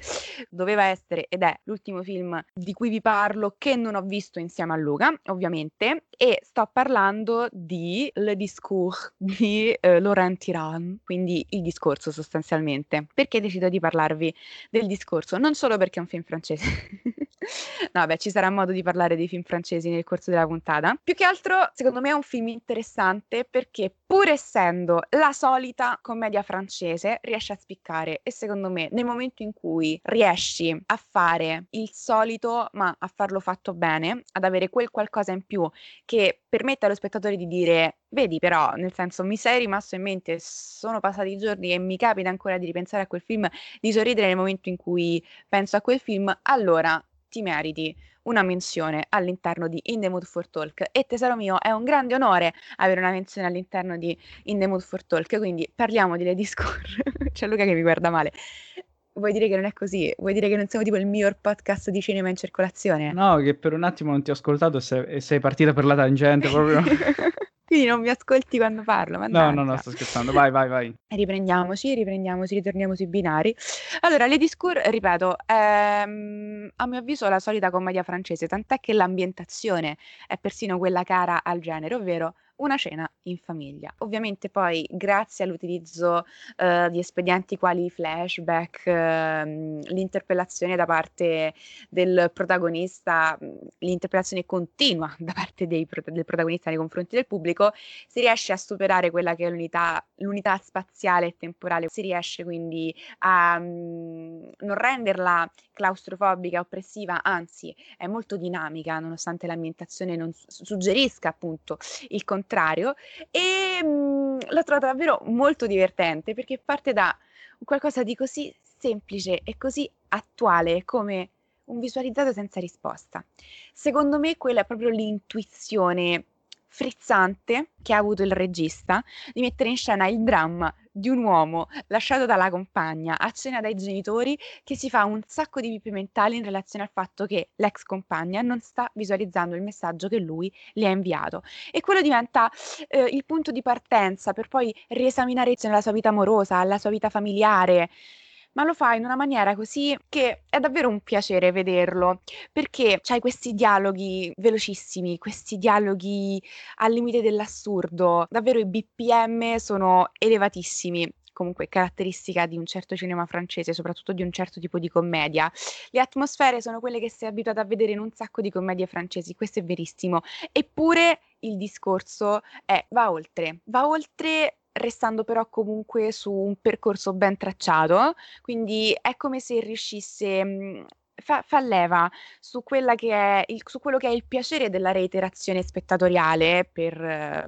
doveva essere ed è l'ultimo film di cui vi parlo che non ho visto insieme a Luca, ovviamente, e sto parlando di Le Discours di eh, Laurent Tiran, quindi il discorso sostanzialmente. Perché decido di parlarvi del discorso? Non solo perché è un film francese, no, beh, ci sarà modo di parlare dei film francesi nel corso della puntata. Più che altro, secondo me, è un film interessante perché, pur essendo la solita commedia francese, riesce a spiccare. E secondo me, nel momento in cui riesci a fare il solito, ma a farlo fatto bene, ad avere quel qualcosa in più che permette allo spettatore di dire: vedi, però, nel senso, mi sei rimasto in mente, sono passati i giorni e mi capita ancora di ripensare a quel film, di sorridere nel momento in cui penso a quel film, allora ti meriti una menzione all'interno di In The Mood for Talk. E tesoro mio, è un grande onore avere una menzione all'interno di In The Mood for Talk, quindi parliamo di Le Discours. C'è Luca che mi guarda male. Vuoi dire che non è così? Vuoi dire che non siamo tipo il miglior podcast di cinema in circolazione? No, che per un attimo non ti ho ascoltato e sei partita per la tangente proprio. Quindi non mi ascolti quando parlo, mannaggia. No, no, no, sto scherzando, vai, vai, vai. Riprendiamoci, riprendiamoci, ritorniamo sui binari. Allora, Le Discours, ripeto, ehm, a mio avviso la solita commedia francese, tant'è che l'ambientazione è persino quella cara al genere, ovvero una cena in famiglia. Ovviamente poi, grazie all'utilizzo eh, di espedienti quali flashback, eh, l'interpellazione da parte del protagonista, l'interpellazione continua da parte dei, del protagonista nei confronti del pubblico, si riesce a superare quella che è l'unità, l'unità spaziale e temporale. Si riesce quindi a um, non renderla claustrofobica, oppressiva, anzi è molto dinamica, nonostante l'ambientazione non suggerisca appunto il contesto contrario, e mh, l'ho trovata davvero molto divertente perché parte da qualcosa di così semplice e così attuale come un visualizzato senza risposta. Secondo me quella è proprio l'intuizione frizzante che ha avuto il regista di mettere in scena il dramma di un uomo lasciato dalla compagna a cena dai genitori, che si fa un sacco di pippe mentali in relazione al fatto che l'ex compagna non sta visualizzando il messaggio che lui le ha inviato, e quello diventa eh, il punto di partenza per poi riesaminare la sua vita amorosa, la sua vita familiare, ma lo fa in una maniera così che è davvero un piacere vederlo, perché c'hai questi dialoghi velocissimi, questi dialoghi al limite dell'assurdo, davvero i B P M sono elevatissimi, comunque caratteristica di un certo cinema francese, soprattutto di un certo tipo di commedia. Le atmosfere sono quelle che sei abituata a vedere in un sacco di commedie francesi, questo è verissimo, eppure il discorso è, va oltre, va oltre restando però comunque su un percorso ben tracciato, quindi è come se riuscisse, fa, fa leva su, quella che è il, su quello che è il piacere della reiterazione spettatoriale, per,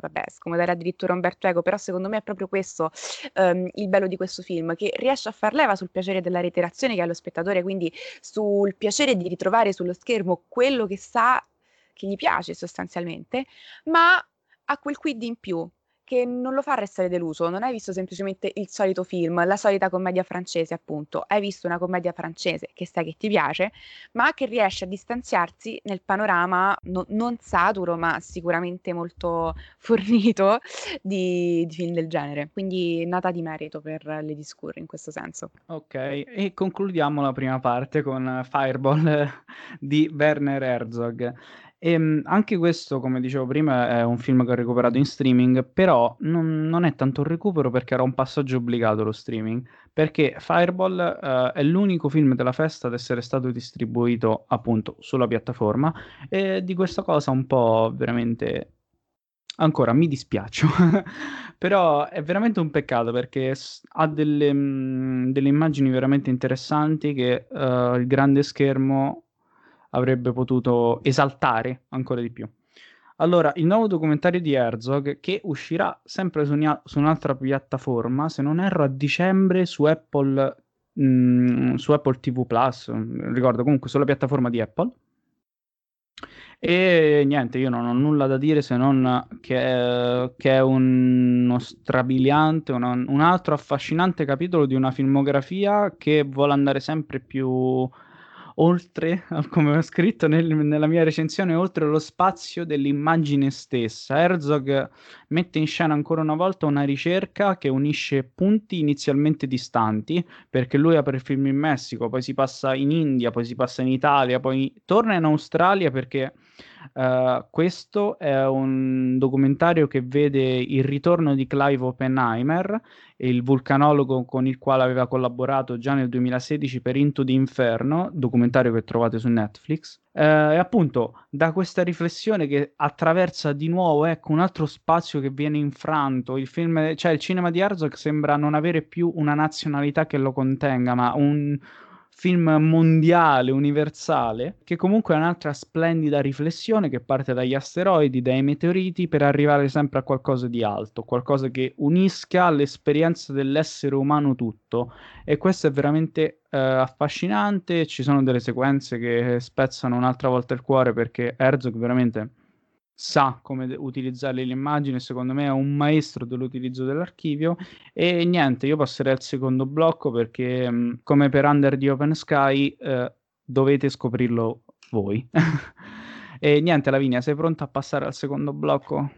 vabbè, scomodare addirittura Umberto Eco, però secondo me è proprio questo um, il bello di questo film, che riesce a far leva sul piacere della reiterazione che ha lo spettatore, quindi sul piacere di ritrovare sullo schermo quello che sa, che gli piace sostanzialmente, ma ha quel quid in più, che non lo fa restare deluso. Non hai visto semplicemente il solito film, la solita commedia francese appunto, hai visto una commedia francese che sai che ti piace, ma che riesce a distanziarsi nel panorama no, non saturo, ma sicuramente molto fornito di, di film del genere. Quindi nota di merito per Le Discours in questo senso. Ok, e concludiamo la prima parte con Fireball di Werner Herzog. E anche questo, come dicevo prima, è un film che ho recuperato in streaming, però non, non è tanto un recupero perché era un passaggio obbligato lo streaming, perché Fireball uh, è l'unico film della festa ad essere stato distribuito appunto sulla piattaforma, e di questa cosa un po' veramente ancora mi dispiaccio. Però è veramente un peccato perché ha delle, mh, delle immagini veramente interessanti che uh, il grande schermo avrebbe potuto esaltare ancora di più. Allora, il nuovo documentario di Herzog, che uscirà sempre su, una, su un'altra piattaforma, se non erro a dicembre su Apple, mh, su Apple tivù Plus, ricordo, comunque sulla piattaforma di Apple. E niente, io non ho nulla da dire se non che, che è uno strabiliante, una, un altro affascinante capitolo di una filmografia che vuole andare sempre più oltre, come ho scritto nel, nella mia recensione, oltre lo spazio dell'immagine stessa. Herzog mette in scena ancora una volta una ricerca che unisce punti inizialmente distanti, perché lui apre il film in Messico, poi si passa in India, poi si passa in Italia, poi torna in Australia, perché uh, questo è un documentario che vede il ritorno di Clive Oppenheimer, il vulcanologo con il quale aveva collaborato già nel duemilasedici per Into the Inferno, documentario che trovate su Netflix. Eh, e appunto da questa riflessione che attraversa di nuovo, ecco, un altro spazio che viene infranto, il film, cioè il cinema di Herzog sembra non avere più una nazionalità che lo contenga, ma un film mondiale, universale, che comunque è un'altra splendida riflessione che parte dagli asteroidi, dai meteoriti, per arrivare sempre a qualcosa di alto, qualcosa che unisca l'esperienza dell'essere umano tutto. E questo è veramente eh, affascinante. Ci sono delle sequenze che spezzano un'altra volta il cuore, perché Herzog veramente sa come utilizzare l'immagine, secondo me è un maestro dell'utilizzo dell'archivio. E niente, io passerei al secondo blocco, perché come per Under the Open Sky eh, dovete scoprirlo voi. E niente, Lavinia, sei pronta a passare al secondo blocco?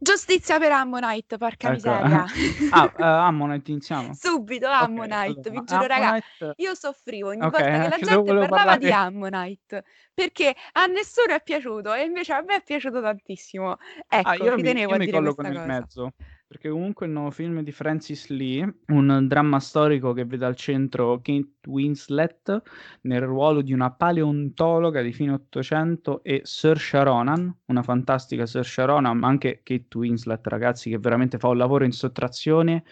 Giustizia per Ammonite, porca ecco. miseria. Ah, uh, Ammonite iniziamo? Subito Ammonite, okay, vi giuro Ammonite... raga, io soffrivo ogni okay, volta che la gente parlava parlare... di Ammonite, perché a nessuno è piaciuto, e invece a me è piaciuto tantissimo. Ecco, ah, io mi tenevo a dire questa cosa. Mezzo. Perché comunque il nuovo film di Francis Lee, un dramma storico che vede al centro Kate Winslet nel ruolo di una paleontologa di fine Ottocento e Saoirse Ronan, una fantastica Saoirse Ronan, ma anche Kate Winslet, ragazzi, che veramente fa un lavoro in sottrazione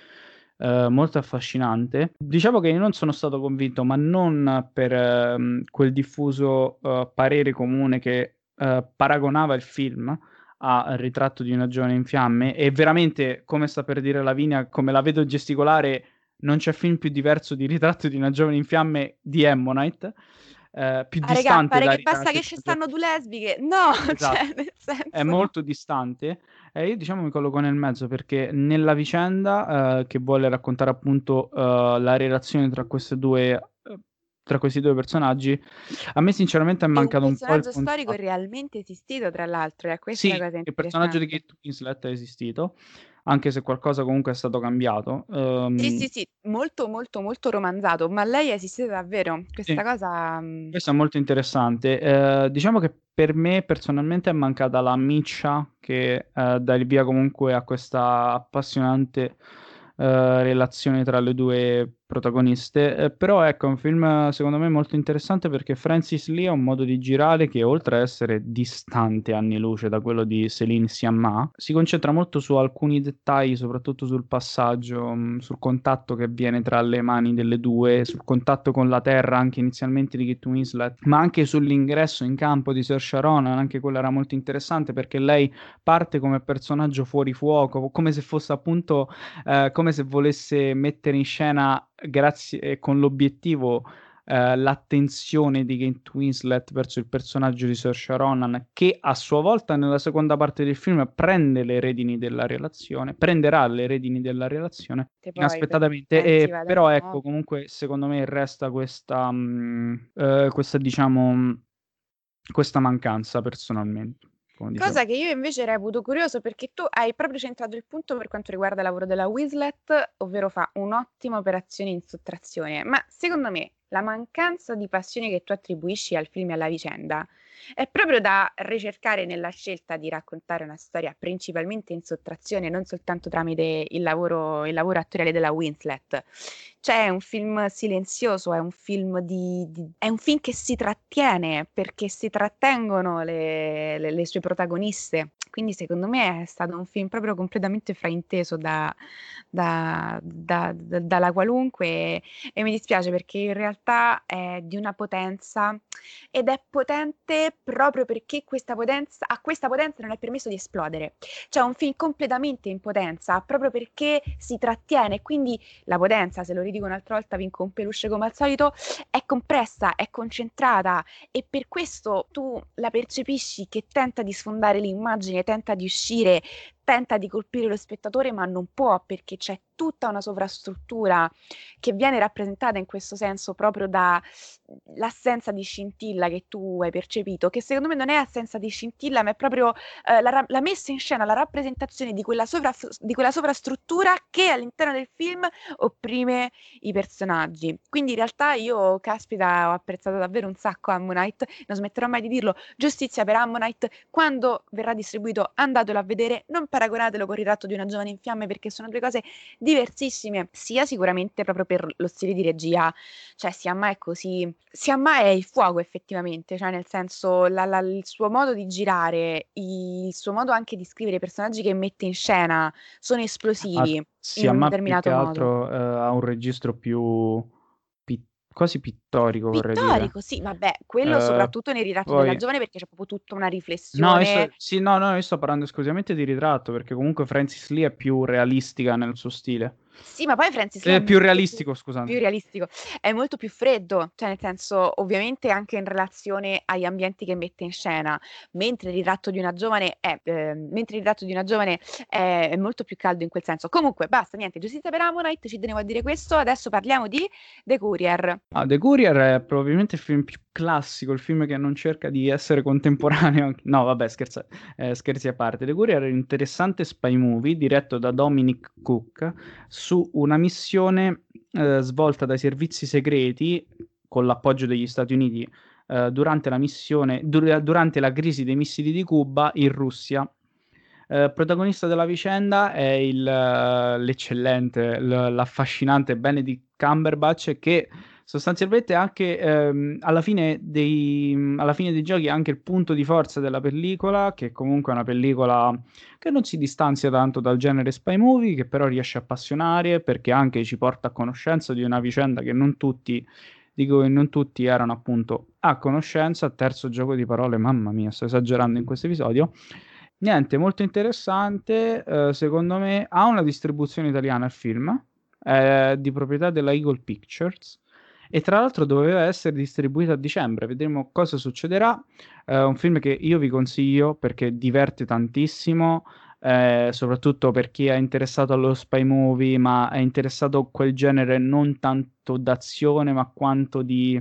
eh, molto affascinante. Diciamo che io non sono stato convinto, ma non per eh, quel diffuso eh, parere comune che eh, paragonava il film a Ritratto di una giovane in fiamme, e veramente, come sta per dire Lavinia, come la vedo gesticolare, non c'è film più diverso di Ritratto di una giovane in fiamme di Ammonite, eh, più ah, distante raga, pare che basta che ci stanno due lesbiche, no, esatto. Cioè, nel senso... è molto distante. Eh, io diciamo mi colloco nel mezzo, perché nella vicenda eh, che vuole raccontare appunto eh, la relazione tra queste due tra questi due personaggi, a me sinceramente è mancato un, un po' il personaggio storico è realmente esistito, tra l'altro, è questa sì, cosa interessante. Il personaggio di Kate Winslet è esistito, anche se qualcosa comunque è stato cambiato. Um... Sì, sì, sì, molto, molto, molto romanzato, ma lei esiste davvero, questa sì. cosa... Questo è molto interessante. Eh, diciamo che per me personalmente è mancata la miccia che eh, dà il via comunque a questa appassionante... Uh, relazione tra le due protagoniste, eh, però ecco, è un film secondo me molto interessante, perché Francis Lee ha un modo di girare che, oltre a essere distante anni luce da quello di Céline Sciamma, si concentra molto su alcuni dettagli, soprattutto sul passaggio, mh, sul contatto che avviene tra le mani delle due, sul contatto con la terra anche inizialmente di Kate Winslet, ma anche sull'ingresso in campo di Saoirse Ronan. Anche quella era molto interessante, perché lei parte come personaggio fuori fuoco, come se fosse appunto eh, come se volesse mettere in scena, grazie eh, con l'obiettivo eh, l'attenzione di Kate Winslet verso il personaggio di Saoirse Ronan, che a sua volta nella seconda parte del film prende le redini della relazione prenderà le redini della relazione inaspettatamente, per... eh, vale però ecco, comunque secondo me resta questa mh, eh, questa diciamo mh, questa mancanza personalmente. Cosa che io invece reputo curioso, perché tu hai proprio centrato il punto per quanto riguarda il lavoro della Winslet, ovvero fa un'ottima operazione in sottrazione, ma secondo me la mancanza di passione che tu attribuisci al film e alla vicenda è proprio da ricercare nella scelta di raccontare una storia principalmente in sottrazione, non soltanto tramite il lavoro, il lavoro attoriale della Winslet. Cioè è un film silenzioso, è un film di, di è un film che si trattiene, perché si trattengono le, le, le sue protagoniste. Quindi secondo me è stato un film proprio completamente frainteso da, da, da, da, dalla qualunque, e, e mi dispiace, perché in realtà è di una potenza, ed è potente proprio perché questa potenza, a questa potenza non è permesso di esplodere. Cioè un film completamente in potenza proprio perché si trattiene, quindi la potenza, se lo ridico un'altra volta vinco un peluche come al solito, è compressa, è concentrata, e per questo tu la percepisci che tenta di sfondare l'immagine, tenta di uscire, tenta di colpire lo spettatore, ma non può, perché c'è tutta una sovrastruttura che viene rappresentata in questo senso proprio dall'assenza di scintilla che tu hai percepito, che secondo me non è assenza di scintilla, ma è proprio eh, la, la messa in scena, la rappresentazione di quella, sovra, di quella sovrastruttura che all'interno del film opprime i personaggi. Quindi in realtà io, caspita, ho apprezzato davvero un sacco Ammonite, non smetterò mai di dirlo, giustizia per Ammonite, quando verrà distribuito andatelo a vedere, non paragonatelo con Ritratto di una giovane in fiamme, perché sono due cose diversissime, sia sicuramente proprio per lo stile di regia, cioè Sciamma è così, Sciamma è il fuoco effettivamente, cioè nel senso la, la, il suo modo di girare, il suo modo anche di scrivere i personaggi che mette in scena sono esplosivi. Ah, Sciamma più che altro eh, ha un registro più pi- quasi pittorico, pittorico vorrei dire. Pittorico, sì, vabbè, quello uh, soprattutto nel Ritratto poi... della giovane, perché c'è proprio tutta una riflessione. No, io sto, sì, no, no, io sto parlando esclusivamente di Ritratto, perché comunque Francis Lee è più realistica nel suo stile. Sì, ma poi Francis Lee è più realistico, più, scusate. Più realistico, è molto più freddo, cioè nel senso ovviamente anche in relazione agli ambienti che mette in scena, mentre il Ritratto di una giovane è eh, mentre il Ritratto di una giovane è, è molto più caldo in quel senso. Comunque basta, niente, giustizia per Ammonite, ci tenevo a dire questo. Adesso parliamo di The Courier. Ah, The Courier è probabilmente il film più classico, il film che non cerca di essere contemporaneo. No, vabbè, scherza, eh, scherzi a parte. The Courier è un interessante spy movie diretto da Dominic Cook su una missione eh, svolta dai servizi segreti con l'appoggio degli Stati Uniti eh, durante la missione dur- durante la crisi dei missili di Cuba in Russia. Eh, protagonista della vicenda è il, l'eccellente, l- l'affascinante Benedict Cumberbatch, che sostanzialmente anche ehm, alla, fine dei, alla fine dei giochi è anche il punto di forza della pellicola, che comunque è una pellicola che non si distanzia tanto dal genere spy movie, che però riesce a appassionare, perché anche ci porta a conoscenza di una vicenda che non tutti, dico che non tutti erano appunto a conoscenza. Terzo gioco di parole, mamma mia, sto esagerando in questo episodio. Niente, molto interessante, eh, secondo me ha una distribuzione italiana il film, è di proprietà della Eagle Pictures, e tra l'altro doveva essere distribuito a dicembre, vedremo cosa succederà. È un film che io vi consiglio perché diverte tantissimo, eh, soprattutto per chi è interessato allo spy movie, ma è interessato a quel genere non tanto d'azione ma quanto di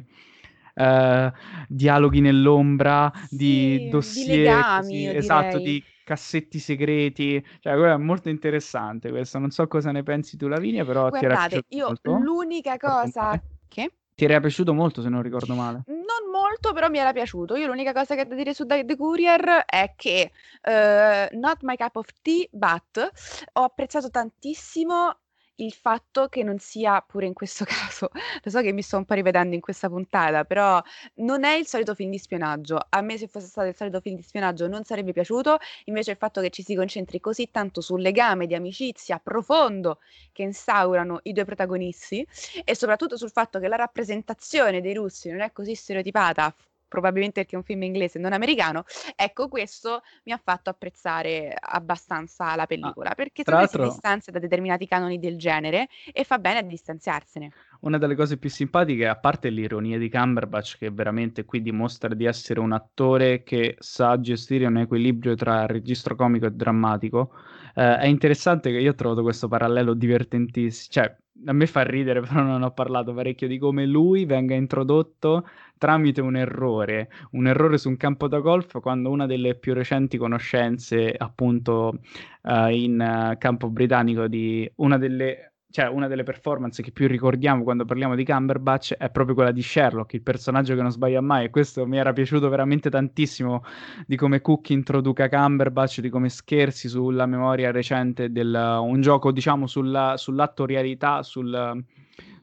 eh, dialoghi nell'ombra, sì, di dossier, di legami, sì, esatto, direi. Di cassetti segreti, cioè è molto interessante questo. Non so cosa ne pensi tu, Lavinia, però guardate, ti era piaciuto molto? L'unica cosa che ti era piaciuto molto, se non ricordo male. Non molto, però mi era piaciuto. Io l'unica cosa che ho da dire su The Courier è che uh, not my cup of tea, but ho apprezzato tantissimo il fatto che non sia, pure in questo caso, lo so che mi sto un po' rivedendo in questa puntata, però non è il solito film di spionaggio. A me, se fosse stato il solito film di spionaggio, non sarebbe piaciuto. Invece il fatto che ci si concentri così tanto sul legame di amicizia profondo che instaurano i due protagonisti, e soprattutto sul fatto che la rappresentazione dei russi non è così stereotipata, probabilmente perché è un film inglese e non americano, ecco, questo mi ha fatto apprezzare abbastanza la pellicola, ah, perché tra l'altro si distanzia da determinati canoni del genere e fa bene a distanziarsene. Una delle cose più simpatiche, a parte l'ironia di Cumberbatch, che veramente qui dimostra di essere un attore che sa gestire un equilibrio tra registro comico e drammatico, eh, è interessante che io ho trovato questo parallelo divertentissimo, cioè a me fa ridere, però non ho parlato parecchio di come lui venga introdotto tramite un errore, un errore su un campo da golf, quando una delle più recenti conoscenze appunto uh, in uh, campo britannico di una delle... Cioè, una delle performance che più ricordiamo quando parliamo di Cumberbatch è proprio quella di Sherlock, il personaggio che non sbaglia mai, e questo mi era piaciuto veramente tantissimo, di come Cook introduca Cumberbatch, di come scherzi sulla memoria recente del uh, un gioco, diciamo, sulla, sull'attorialità, sul,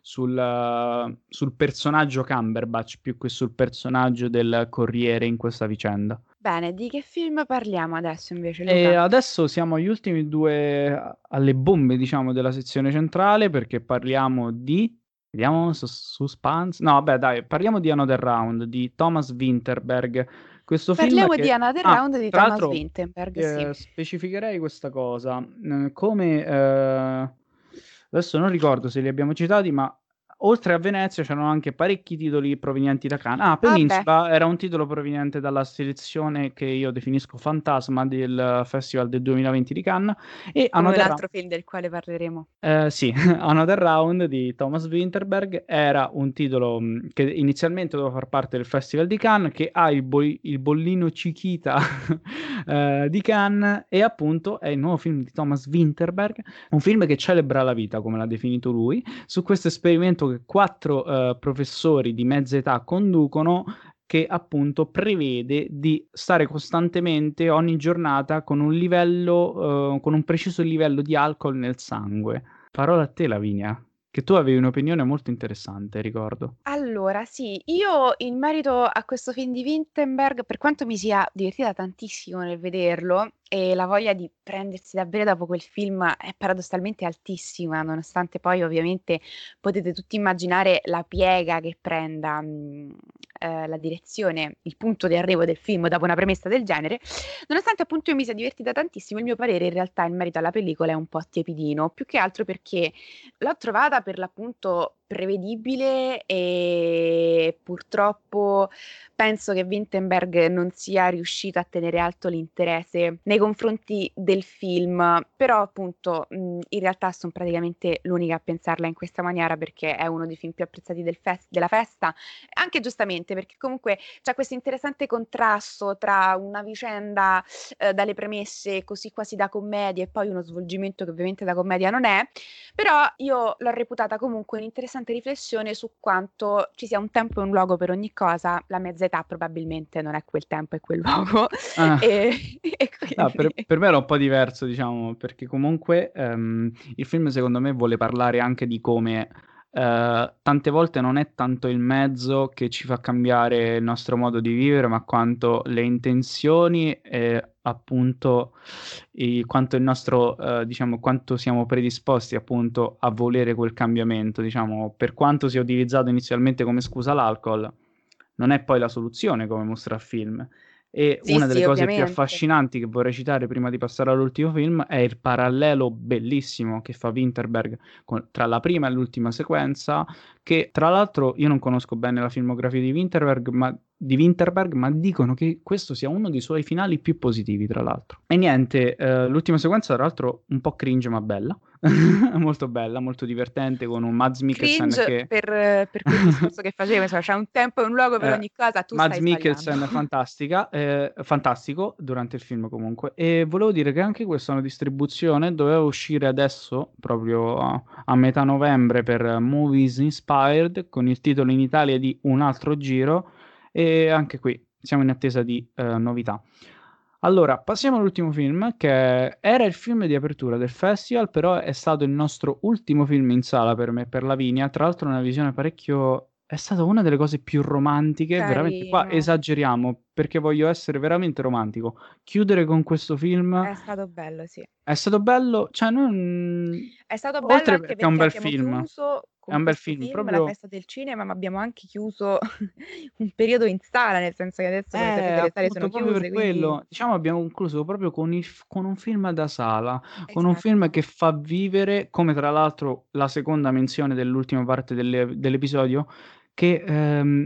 sul, uh, sul personaggio Cumberbatch più che sul personaggio del Corriere in questa vicenda. Bene, di che film parliamo adesso invece, Luca? E adesso siamo agli ultimi due, alle bombe, diciamo, della sezione centrale, perché parliamo di... Vediamo, suspense... No, vabbè, dai, parliamo di Another Round, di Thomas Vinterberg. Questo parliamo film che... di Another ah, Round di Thomas Vinterberg, eh, sì. Specificherei questa cosa. Come... Eh... Adesso non ricordo se li abbiamo citati, ma... Oltre a Venezia c'erano anche parecchi titoli provenienti da Cannes. Ah, Peninsula ah, era un titolo proveniente dalla selezione che io definisco fantasma del Festival del duemilaventi di Cannes. E un altro round... film del quale parleremo. Eh, sì, Another Round di Thomas Vinterberg era un titolo che inizialmente doveva far parte del Festival di Cannes, che ha il, boi... il bollino Chiquita eh, di Cannes, e appunto è il nuovo film di Thomas Vinterberg, un film che celebra la vita, come l'ha definito lui, su questo esperimento che quattro uh, professori di mezza età conducono, che appunto prevede di stare costantemente ogni giornata con un livello, uh, con un preciso livello di alcol nel sangue. Parola a te, Lavinia, che tu avevi un'opinione molto interessante, ricordo. Allora, sì, io in merito a questo film di Vinterberg, per quanto mi sia divertita tantissimo nel vederlo, e la voglia di prendersi da bere dopo quel film è paradossalmente altissima, nonostante poi ovviamente potete tutti immaginare la piega che prenda mh, eh, la direzione, il punto di arrivo del film dopo una premessa del genere, nonostante appunto io mi sia divertita tantissimo, il mio parere in realtà in merito alla pellicola è un po' tiepidino, più che altro perché l'ho trovata per l'appunto prevedibile e purtroppo penso che Vinterberg non sia riuscito a tenere alto l'interesse nei confronti del film, però appunto mh, in realtà sono praticamente l'unica a pensarla in questa maniera, perché è uno dei film più apprezzati del fest- della festa, anche giustamente perché comunque c'è questo interessante contrasto tra una vicenda eh, dalle premesse così quasi da commedia e poi uno svolgimento che ovviamente da commedia non è, però io l'ho reputata comunque un'interessante riflessione su quanto ci sia un tempo e un luogo per ogni cosa. La mezza età probabilmente non è quel tempo e quel luogo. Ah. e, e quindi... no, per, per me era un po' diverso, diciamo, perché comunque um, il film secondo me vuole parlare anche di come Uh, tante volte non è tanto il mezzo che ci fa cambiare il nostro modo di vivere, ma quanto le intenzioni e appunto il, quanto il nostro uh, diciamo quanto siamo predisposti appunto a volere quel cambiamento, diciamo, per quanto sia utilizzato inizialmente come scusa l'alcol, non è poi la soluzione, come mostra il film. E sì, una delle sì, cose ovviamente. più affascinanti che vorrei citare prima di passare all'ultimo film è il parallelo bellissimo che fa Vinterberg con, tra la prima e l'ultima sequenza, che tra l'altro io non conosco bene la filmografia di Vinterberg, ma di Vinterberg, ma dicono che questo sia uno dei suoi finali più positivi, tra l'altro. E niente, eh, l'ultima sequenza, tra l'altro, un po' cringe, ma bella. Molto bella, molto divertente, con un Mads Mikkelsen che... per, per quel discorso che faceva, cioè, c'è un tempo e un luogo per eh, ogni cosa, tu Mads stai Mikkelsen sbagliando. Fantastica, eh, fantastico, durante il film comunque. E volevo dire che anche questa è una distribuzione, doveva uscire adesso, proprio a, a metà novembre, per Movies Inspired, con il titolo in Italia di Un altro giro, e anche qui siamo in attesa di uh, novità. Allora, passiamo all'ultimo film, che era il film di apertura del festival, però è stato il nostro ultimo film in sala per me, per Lavinia, tra l'altro una visione parecchio... è stata una delle cose più romantiche, Carino. veramente qua esageriamo, perché voglio essere veramente romantico. Chiudere con questo film... È stato bello, sì. È stato bello, cioè non... È stato bello oltre anche perché è un bel film. È un bel film, film proprio... la festa del cinema, ma abbiamo anche chiuso un periodo in sala, nel senso che adesso eh, le sale sono chiuse, per quindi... quello, diciamo, abbiamo concluso proprio con, il, con un film da sala, esatto. Con un film che fa vivere, come tra l'altro la seconda menzione dell'ultima parte delle, dell'episodio, che, ehm,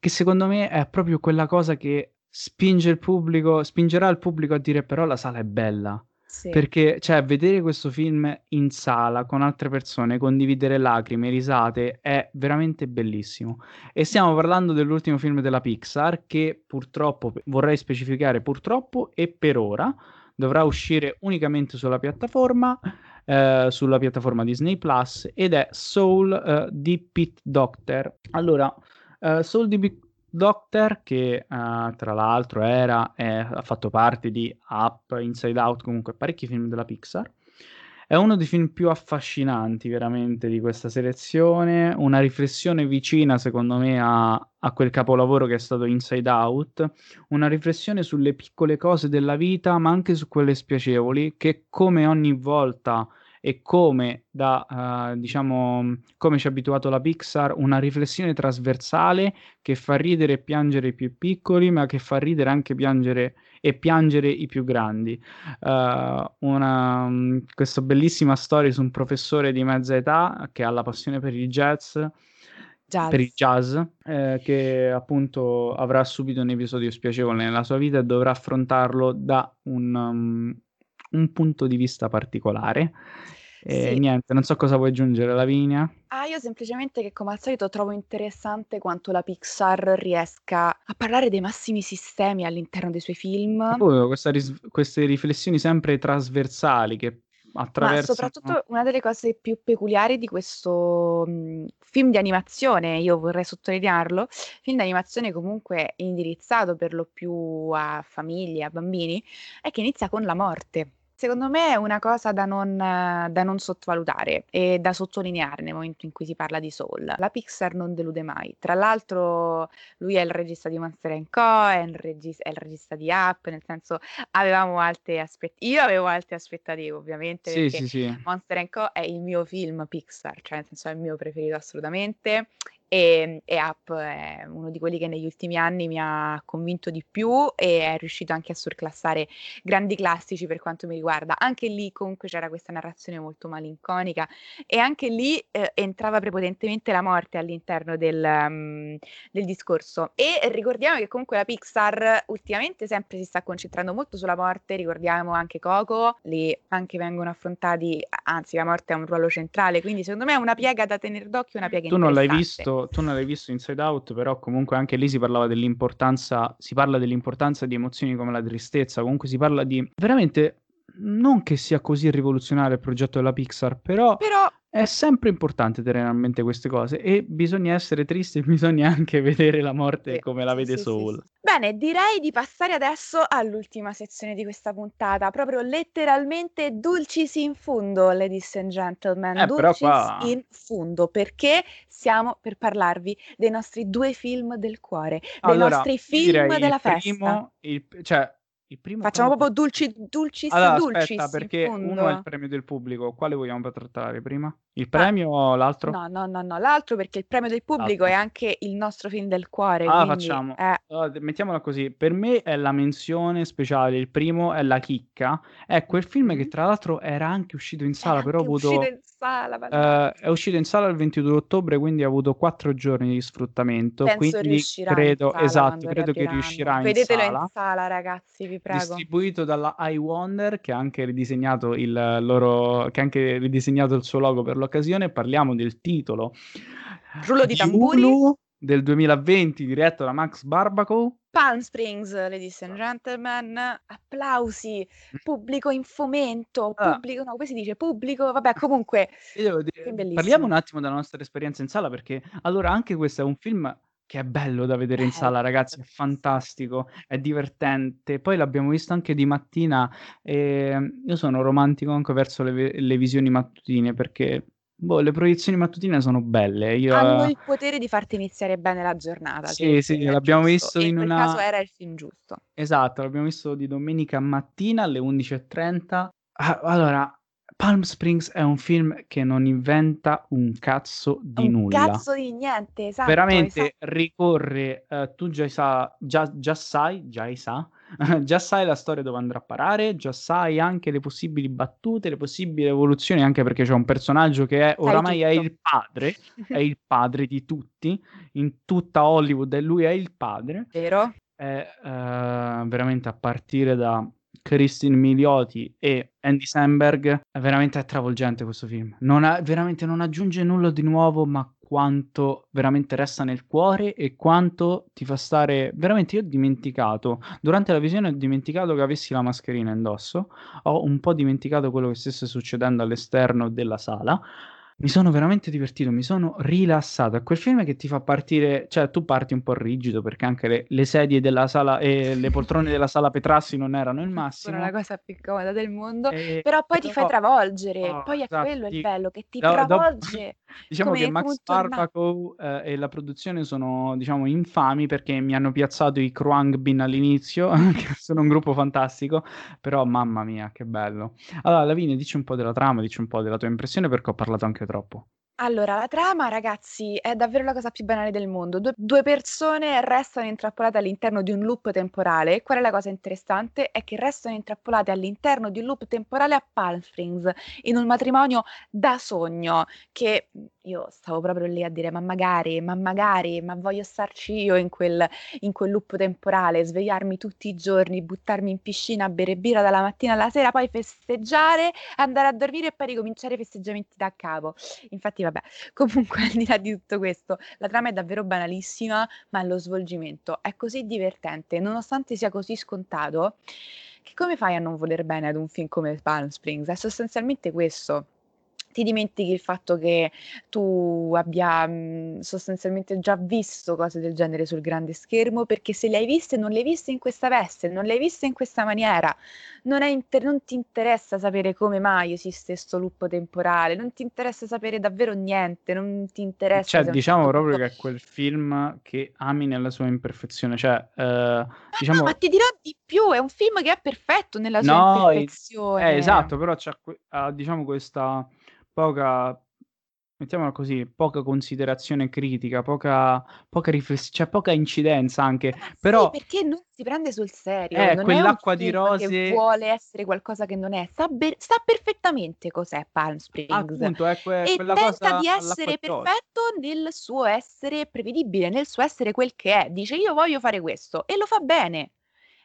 che secondo me è proprio quella cosa che spinge il pubblico, spingerà il pubblico a dire però la sala è bella. Sì. Perché, cioè, vedere questo film in sala con altre persone, condividere lacrime, risate, è veramente bellissimo. E stiamo parlando dell'ultimo film della Pixar, che purtroppo, vorrei specificare purtroppo e per ora, dovrà uscire unicamente sulla piattaforma, eh, sulla piattaforma Disney Plus, ed è Soul uh, di Pete Docter. Allora, uh, Soul di Pete Docter, che uh, tra l'altro era, è, ha fatto parte di Up, Inside Out, comunque parecchi film della Pixar, è uno dei film più affascinanti veramente di questa selezione, una riflessione vicina secondo me a, a quel capolavoro che è stato Inside Out, una riflessione sulle piccole cose della vita ma anche su quelle spiacevoli, che come ogni volta e come da uh, diciamo come ci ha abituato la Pixar, una riflessione trasversale che fa ridere e piangere i più piccoli, ma che fa ridere anche piangere e piangere i più grandi. Uh, una, questa bellissima storia su un professore di mezza età che ha la passione per il jazz, jazz. per il jazz, eh, che appunto avrà subito un episodio spiacevole nella sua vita e dovrà affrontarlo da un, um, un punto di vista particolare. E sì. Niente, non so cosa vuoi aggiungere, Lavinia. Ah, io semplicemente che come al solito trovo interessante quanto la Pixar riesca a parlare dei massimi sistemi all'interno dei suoi film. Poi questa ris- queste riflessioni sempre trasversali che attraversano... Ma soprattutto una delle cose più peculiari di questo mh, film di animazione, io vorrei sottolinearlo, film di animazione comunque indirizzato per lo più a famiglie, a bambini, è che inizia con la morte. Secondo me è una cosa da non, da non sottovalutare e da sottolineare nel momento in cui si parla di Soul. La Pixar non delude mai. Tra l'altro lui è il regista di Monster and Co, è il, regista, è il regista di Up, nel senso avevamo alte aspettative. Io avevo alte aspettative ovviamente, sì, perché sì, sì. Monster and Co è il mio film Pixar, cioè nel senso è il mio preferito assolutamente. E, e Up è uno di quelli che negli ultimi anni mi ha convinto di più e è riuscito anche a surclassare grandi classici per quanto mi riguarda. Anche lì comunque c'era questa narrazione molto malinconica e anche lì eh, entrava prepotentemente la morte all'interno del, um, del discorso. E ricordiamo che comunque la Pixar ultimamente sempre si sta concentrando molto sulla morte, ricordiamo anche Coco, lì anche vengono affrontati, anzi la morte ha un ruolo centrale, quindi secondo me è una piega da tenere d'occhio, una piega tu interessante. Tu non l'hai visto? Tu non l'hai visto Inside Out, però comunque anche lì si parlava dell'importanza, si parla dell'importanza di emozioni come la tristezza, comunque si parla di... Veramente, non che sia così rivoluzionario il progetto della Pixar, però, però... è sempre importante tenere a mente queste cose e bisogna essere tristi e bisogna anche vedere la morte sì, come la vede sì, Soul. Sì, sì. Bene, direi di passare adesso all'ultima sezione di questa puntata, proprio letteralmente Dulcis in fundo, ladies and gentlemen, eh, Dulcis qua... in fundo, perché siamo per parlarvi dei nostri due film del cuore, dei allora, nostri film della festa. Primo, il, cioè, il primo Facciamo primo... proprio dulci, dulcis, allora, dulcis aspetta, perché uno è il premio del pubblico. Quale vogliamo trattare prima? Il premio ah, o l'altro? No, no, no, no, l'altro perché il premio del pubblico l'altro. È anche il nostro film del cuore. Ah, quindi, facciamo. Eh. Allora, mettiamola così. Per me è la menzione speciale. Il primo è la chicca. È quel film che tra l'altro era anche uscito in sala, è però ha avuto... uscito in sala, ma... eh, è uscito in sala il ventidue ottobre, quindi ha avuto quattro giorni di sfruttamento. Penso quindi riuscirà credo, in sala esatto, credo che riuscirà Vedetelo in sala. Vedetelo in sala, ragazzi, vi prego. Distribuito dalla I Wonder, che ha anche ridisegnato il loro, che ha anche ridisegnato il suo logo per l'occasione. Parliamo del titolo Rullo di tamburi Giulu del duemilaventi, diretto da Max Barbaco. Palm Springs, ladies and gentlemen, applausi, pubblico in fomento, pubblico, no, come si dice, pubblico, vabbè, comunque devo dire, parliamo un attimo della nostra esperienza in sala, perché allora anche questo è un film che è bello da vedere in sala, ragazzi, è fantastico, è divertente. Poi l'abbiamo visto anche di mattina e io sono romantico anche verso le, le visioni mattutine, perché boh, le proiezioni mattutine sono belle. Io... Hanno il potere di farti iniziare bene la giornata. Sì, sì, l'abbiamo visto in, in una... caso era il film giusto. Esatto, l'abbiamo visto di domenica mattina alle undici e trenta. Ah, allora... Palm Springs è un film che non inventa un cazzo di un nulla. Un cazzo di niente, esatto. Veramente esatto. ricorre, uh, tu già, sa, già, già sai, già sa, già sai la storia dove andrà a parare, già sai anche le possibili battute, le possibili evoluzioni, anche perché c'è un personaggio che è, oramai è il padre, è il padre di tutti, in tutta Hollywood e lui è il padre. Vero? È uh, veramente a partire da... Christine Milioti e Andy Samberg, è veramente travolgente questo film. Non ha, veramente non aggiunge nulla di nuovo, ma quanto veramente resta nel cuore e quanto ti fa stare... Veramente io ho dimenticato, durante la visione ho dimenticato che avessi la mascherina indosso, ho un po' dimenticato quello che stesse succedendo all'esterno della sala. Mi sono veramente divertito, mi sono rilassato. È quel film che ti fa partire, cioè tu parti un po' rigido perché anche le, le sedie della sala e le poltrone della sala Petrassi non erano il massimo. Sono la cosa più comoda del mondo, e... però poi ti no, fai travolgere, no, poi è esatto, quello il bello che ti no, travolge. Do... Diciamo come, che Max Barbaco eh, e la produzione sono diciamo infami perché mi hanno piazzato i Kruangbin all'inizio, che sono un gruppo fantastico, però mamma mia che bello. Allora Lavinia, dici un po' della trama, dici un po' della tua impressione perché ho parlato anche troppo. Allora, la trama, ragazzi, è davvero la cosa più banale del mondo. Due, due persone restano intrappolate all'interno di un loop temporale. Qual è la cosa interessante? È che restano intrappolate all'interno di un loop temporale a Palm Springs, in un matrimonio da sogno, che io stavo proprio lì a dire, ma magari, ma magari, ma voglio starci io in quel, in quel loop temporale, svegliarmi tutti i giorni, buttarmi in piscina, bere birra dalla mattina alla sera, poi festeggiare, andare a dormire e poi ricominciare i festeggiamenti da capo. Infatti, vabbè, comunque al di là di tutto questo, la trama è davvero banalissima, ma lo svolgimento è così divertente, nonostante sia così scontato, che come fai a non voler bene ad un film come Palm Springs? È sostanzialmente questo. Ti dimentichi il fatto che tu abbia mh, sostanzialmente già visto cose del genere sul grande schermo, perché se le hai viste non le hai viste in questa veste, non le hai viste in questa maniera, non, è inter- non ti interessa sapere come mai esiste questo loop temporale, non ti interessa sapere davvero niente, non ti interessa. Cioè, diciamo tutto... proprio che è quel film che ami nella sua imperfezione, cioè, eh, ma, diciamo... no, ma ti dirò di più, è un film che è perfetto nella sua no, imperfezione. Eh, esatto, però c'è uh, diciamo questa... poca, mettiamola così, poca considerazione critica, poca, poca riflessione, cioè poca incidenza anche. Ma però sì, perché non si prende sul serio, eh, non quell'acqua è un di rose che vuole essere qualcosa che non è, sa, be- sa perfettamente cos'è Palm Springs. Appunto, è que- e quella pensa cosa di essere perfetto nel suo essere prevedibile, nel suo essere quel che è. Dice io voglio fare questo e lo fa bene.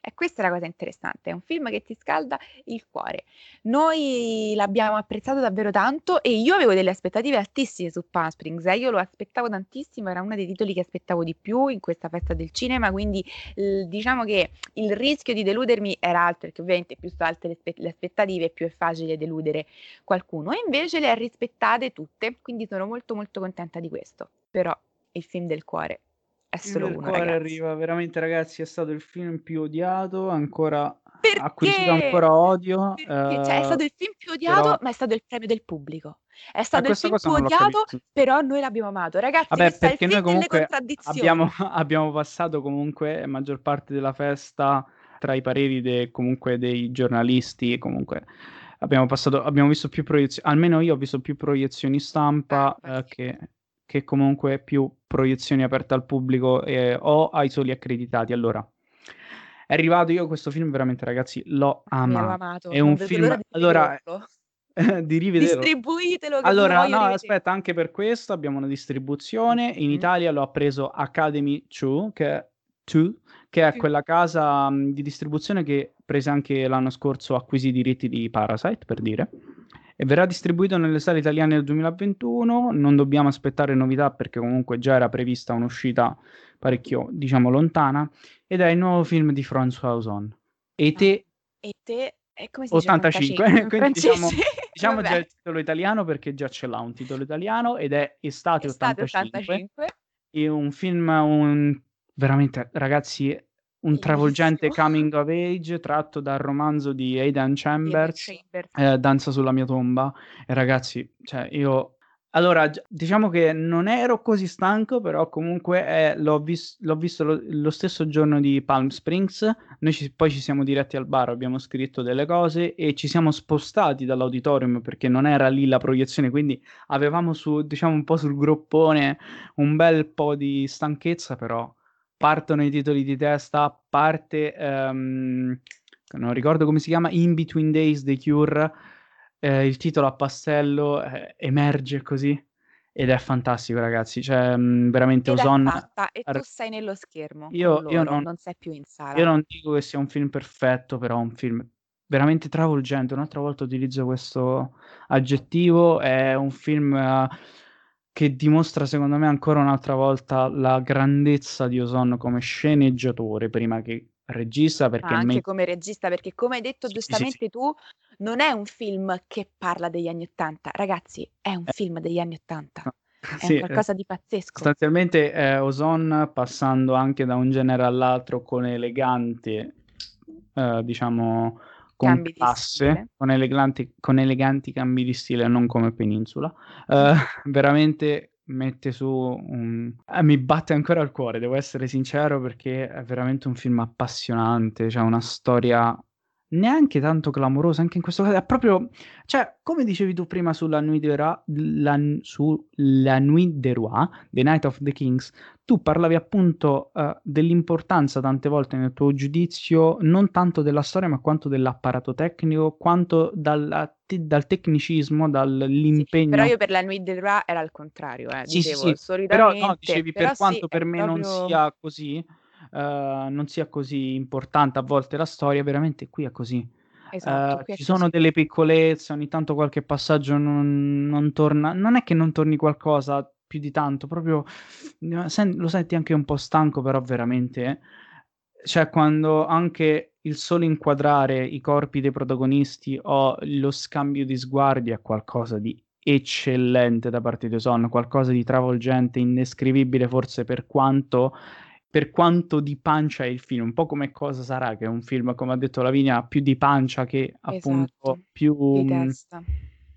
E questa è la cosa interessante, è un film che ti scalda il cuore. Noi l'abbiamo apprezzato davvero tanto e io avevo delle aspettative altissime su Palm Springs, eh? Io lo aspettavo tantissimo, era uno dei titoli che aspettavo di più in questa festa del cinema, quindi l- diciamo che il rischio di deludermi era alto, perché ovviamente più sono alte le, spe- le aspettative più è facile deludere qualcuno, e invece le ha rispettate tutte, quindi sono molto molto contenta di questo. Però il film del cuore è solo uno, ragazzi. Arriva, veramente ragazzi, è stato il film più odiato, ancora perché? Acquisito ancora odio. Perché, eh, cioè, è stato il film più odiato, però... ma è stato il premio del pubblico. È stato il film più odiato, però noi l'abbiamo amato. Ragazzi, vabbè, perché noi comunque abbiamo, abbiamo passato comunque la maggior parte della festa tra i pareri de, comunque dei giornalisti, comunque abbiamo passato, abbiamo visto più proiezioni, almeno io ho visto più proiezioni stampa ah, eh, che... che comunque più proiezioni aperte al pubblico eh, o ai soli accreditati. Allora, è arrivato, io questo film veramente, ragazzi, l'ho amato. L'ho amato. È un film, allora, eh, di rivederlo. Distribuitelo. Che allora, no, rivedere. Aspetta, anche per questo abbiamo una distribuzione. In mm-hmm. Italia lo ha preso Academy due, che, due, che è quella casa mh, di distribuzione che prese anche l'anno scorso, acquisì i diritti di Parasite, per dire. E verrà distribuito nelle sale italiane del duemilaventuno, non dobbiamo aspettare novità perché comunque già era prevista un'uscita parecchio, diciamo, lontana, ed è il nuovo film di François Ozon. E te... E te... E come si dice? ottantacinque, ottantacinque. Quindi diciamo, diciamo già il titolo italiano perché già ce l'ha un titolo italiano, ed è Estate, Estate ottantacinque. ottantacinque. E un film, un... veramente, ragazzi... un travolgente coming of age tratto dal romanzo di Aidan Chambers, Chambers. Eh, Danza sulla mia tomba. E ragazzi, cioè io allora diciamo che non ero così stanco, però comunque eh, l'ho, vis- l'ho visto lo-, lo stesso giorno di Palm Springs. Noi ci- poi ci siamo diretti al bar, abbiamo scritto delle cose e ci siamo spostati dall'auditorium perché non era lì la proiezione, quindi avevamo su, diciamo, un po' sul groppone un bel po' di stanchezza, però partono i titoli di testa, parte, um, non ricordo come si chiama, In Between Days, The Cure, eh, il titolo a pastello, eh, emerge così, ed è fantastico, ragazzi, cioè mh, veramente Ozon... E tu sei nello schermo, io, loro, io non, non sei più in sala. Io non dico che sia un film perfetto, però è un film veramente travolgente, un'altra volta utilizzo questo aggettivo, è un film... Uh, che dimostra secondo me ancora un'altra volta la grandezza di Ozon come sceneggiatore prima che regista, perché ah, anche me... come regista, perché come hai detto sì, giustamente sì, sì. tu, non è un film che parla degli anni ottanta, ragazzi, è un eh. film degli anni ottanta, no. è sì, qualcosa di pazzesco. Sostanzialmente eh, Ozon, passando anche da un genere all'altro con elegante eh, diciamo con cambi classe, con eleganti, con eleganti cambi di stile, non come Peninsula, uh, veramente mette su un... eh, mi batte ancora al cuore, devo essere sincero, perché è veramente un film appassionante, c'è cioè una storia neanche tanto clamorosa anche in questo caso, è proprio, cioè, come dicevi tu prima sulla Nuit des Rois, la, su La Nuit des Rois, The Night of the Kings, tu parlavi appunto uh, dell'importanza tante volte nel tuo giudizio non tanto della storia ma quanto dell'apparato tecnico, quanto dalla, te, dal tecnicismo, dall'impegno. Sì, però io per La Nuit des Rois era al contrario, eh, sì, dicevo, sì, solidamente, però no, dicevi, però per quanto sì, per me proprio... non sia così Uh, non sia così importante a volte la storia, veramente qui è così. Esatto, uh, qui è ci così. Sono delle piccolezze, ogni tanto qualche passaggio non, non torna, non è che non torni qualcosa più di tanto, proprio sen- lo senti anche un po' stanco, però veramente, cioè quando anche il solo inquadrare i corpi dei protagonisti o lo scambio di sguardi è qualcosa di eccellente da parte di Son, qualcosa di travolgente, indescrivibile forse per quanto... per quanto di pancia è il film, un po' come Cosa sarà, che è un film, come ha detto Lavinia, più di pancia che appunto esatto. più... di testa.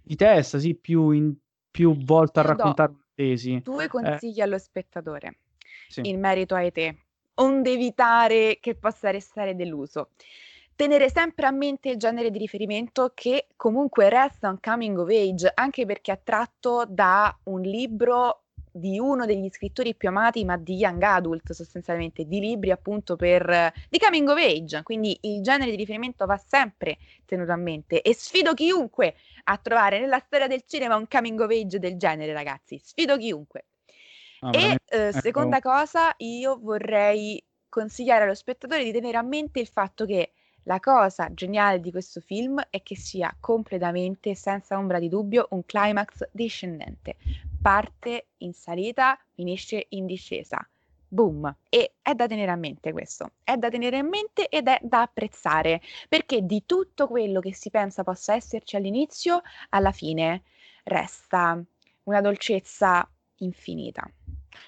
Di testa, sì, più, in, più volta a raccontare una tesi. Due consigli eh. allo spettatore, sì. in merito ai te, onde evitare che possa restare deluso. Tenere sempre a mente il genere di riferimento che comunque resta un coming of age, anche perché è tratto da un libro... di uno degli scrittori più amati, ma di young adult sostanzialmente, di libri appunto per di coming of age, quindi il genere di riferimento va sempre tenuto a mente e sfido chiunque a trovare nella storia del cinema un coming of age del genere, ragazzi, sfido chiunque. Ah, e eh, seconda ecco. cosa, io vorrei consigliare allo spettatore di tenere a mente il fatto che la cosa geniale di questo film è che sia completamente, senza ombra di dubbio, un climax discendente. Parte in salita, finisce in discesa. Boom! E è da tenere a mente questo. È da tenere a mente ed è da apprezzare, perché di tutto quello che si pensa possa esserci all'inizio, alla fine resta una dolcezza infinita.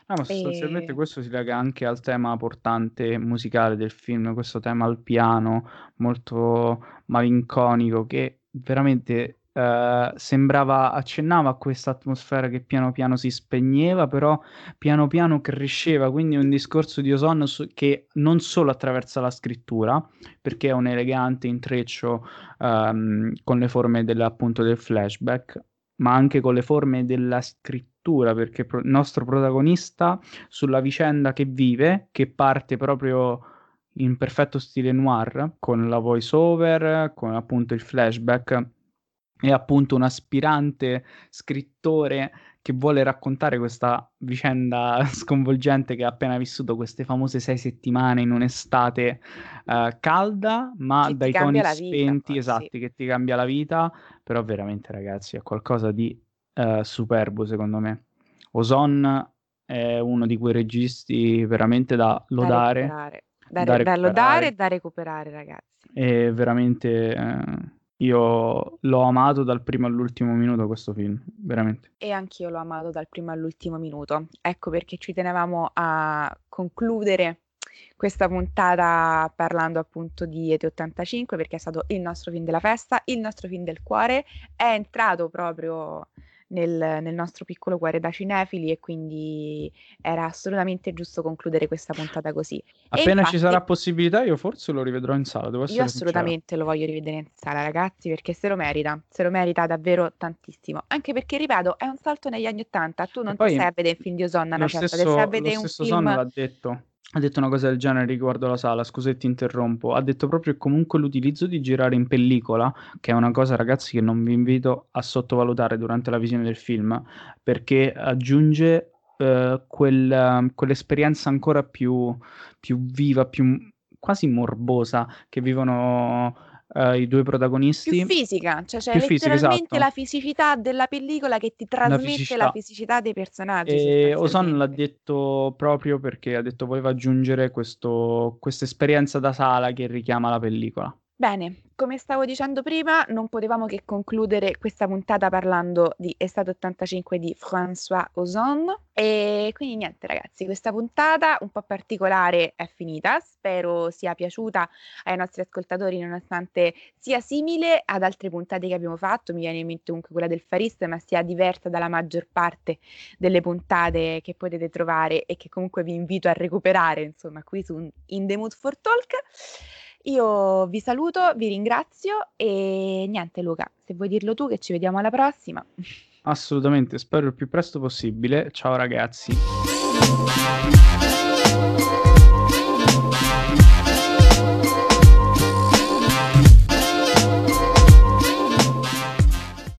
No, ma sostanzialmente e... questo si lega anche al tema portante musicale del film, questo tema al piano molto malinconico che veramente eh, sembrava, accennava a questa atmosfera che piano piano si spegneva, però piano piano cresceva, quindi un discorso di Ozon che non solo attraversa la scrittura, perché è un elegante intreccio ehm, con le forme del, appunto del flashback, ma anche con le forme della scrittura, perché il nostro protagonista sulla vicenda che vive, che parte proprio in perfetto stile noir, con la voice over, con appunto il flashback, è appunto un aspirante scrittore che vuole raccontare questa vicenda sconvolgente che ha appena vissuto, queste famose sei settimane in un'estate uh, calda, ma che dai toni spenti, vita, esatti, sì. che ti cambia la vita, però veramente ragazzi è qualcosa di uh, superbo secondo me. Ozon è uno di quei registi veramente da lodare, da, recuperare. da, da, re- da lodare e da recuperare, ragazzi. È veramente... Uh, Io l'ho amato dal primo all'ultimo minuto questo film, veramente. E anch'io l'ho amato dal primo all'ultimo minuto. Ecco perché ci tenevamo a concludere questa puntata parlando appunto di Ete ottantacinque, perché è stato il nostro film della festa, il nostro film del cuore, è entrato proprio nel, nel nostro piccolo cuore da cinefili e quindi era assolutamente giusto concludere questa puntata così. Appena infatti, ci sarà possibilità io forse lo rivedrò in sala, devo essere io assolutamente sincero. Lo voglio rivedere in sala, ragazzi, perché se lo merita, se lo merita davvero tantissimo, anche perché ripeto è un salto negli anni ottanta, tu non ti serve del film di Ozon, una certa, ti serve un stesso film... l'ha detto Ha detto una cosa del genere riguardo alla sala, scusa se ti interrompo, ha detto proprio che comunque l'utilizzo di girare in pellicola, che è una cosa ragazzi che non vi invito a sottovalutare durante la visione del film, perché aggiunge eh, quel, quell'esperienza ancora più, più viva, più quasi morbosa che vivono eh, i due protagonisti. Più fisica, cioè c'è cioè letteralmente fisica, la fisicità della pellicola che ti trasmette la fisicità, la fisicità dei personaggi. E Ozon l'ha detto proprio perché ha detto voleva aggiungere questa esperienza da sala che richiama la pellicola. Bene, come stavo dicendo prima, non potevamo che concludere questa puntata parlando di Estate ottantacinque di François Ozon. E quindi niente ragazzi, questa puntata un po' particolare è finita, spero sia piaciuta ai nostri ascoltatori nonostante sia simile ad altre puntate che abbiamo fatto, mi viene in mente comunque quella del Farista, ma sia diversa dalla maggior parte delle puntate che potete trovare e che comunque vi invito a recuperare, insomma, qui su In The Mood for Talk. Io vi saluto, vi ringrazio e niente Luca, se vuoi dirlo tu che ci vediamo alla prossima. Assolutamente, spero il più presto possibile. Ciao ragazzi.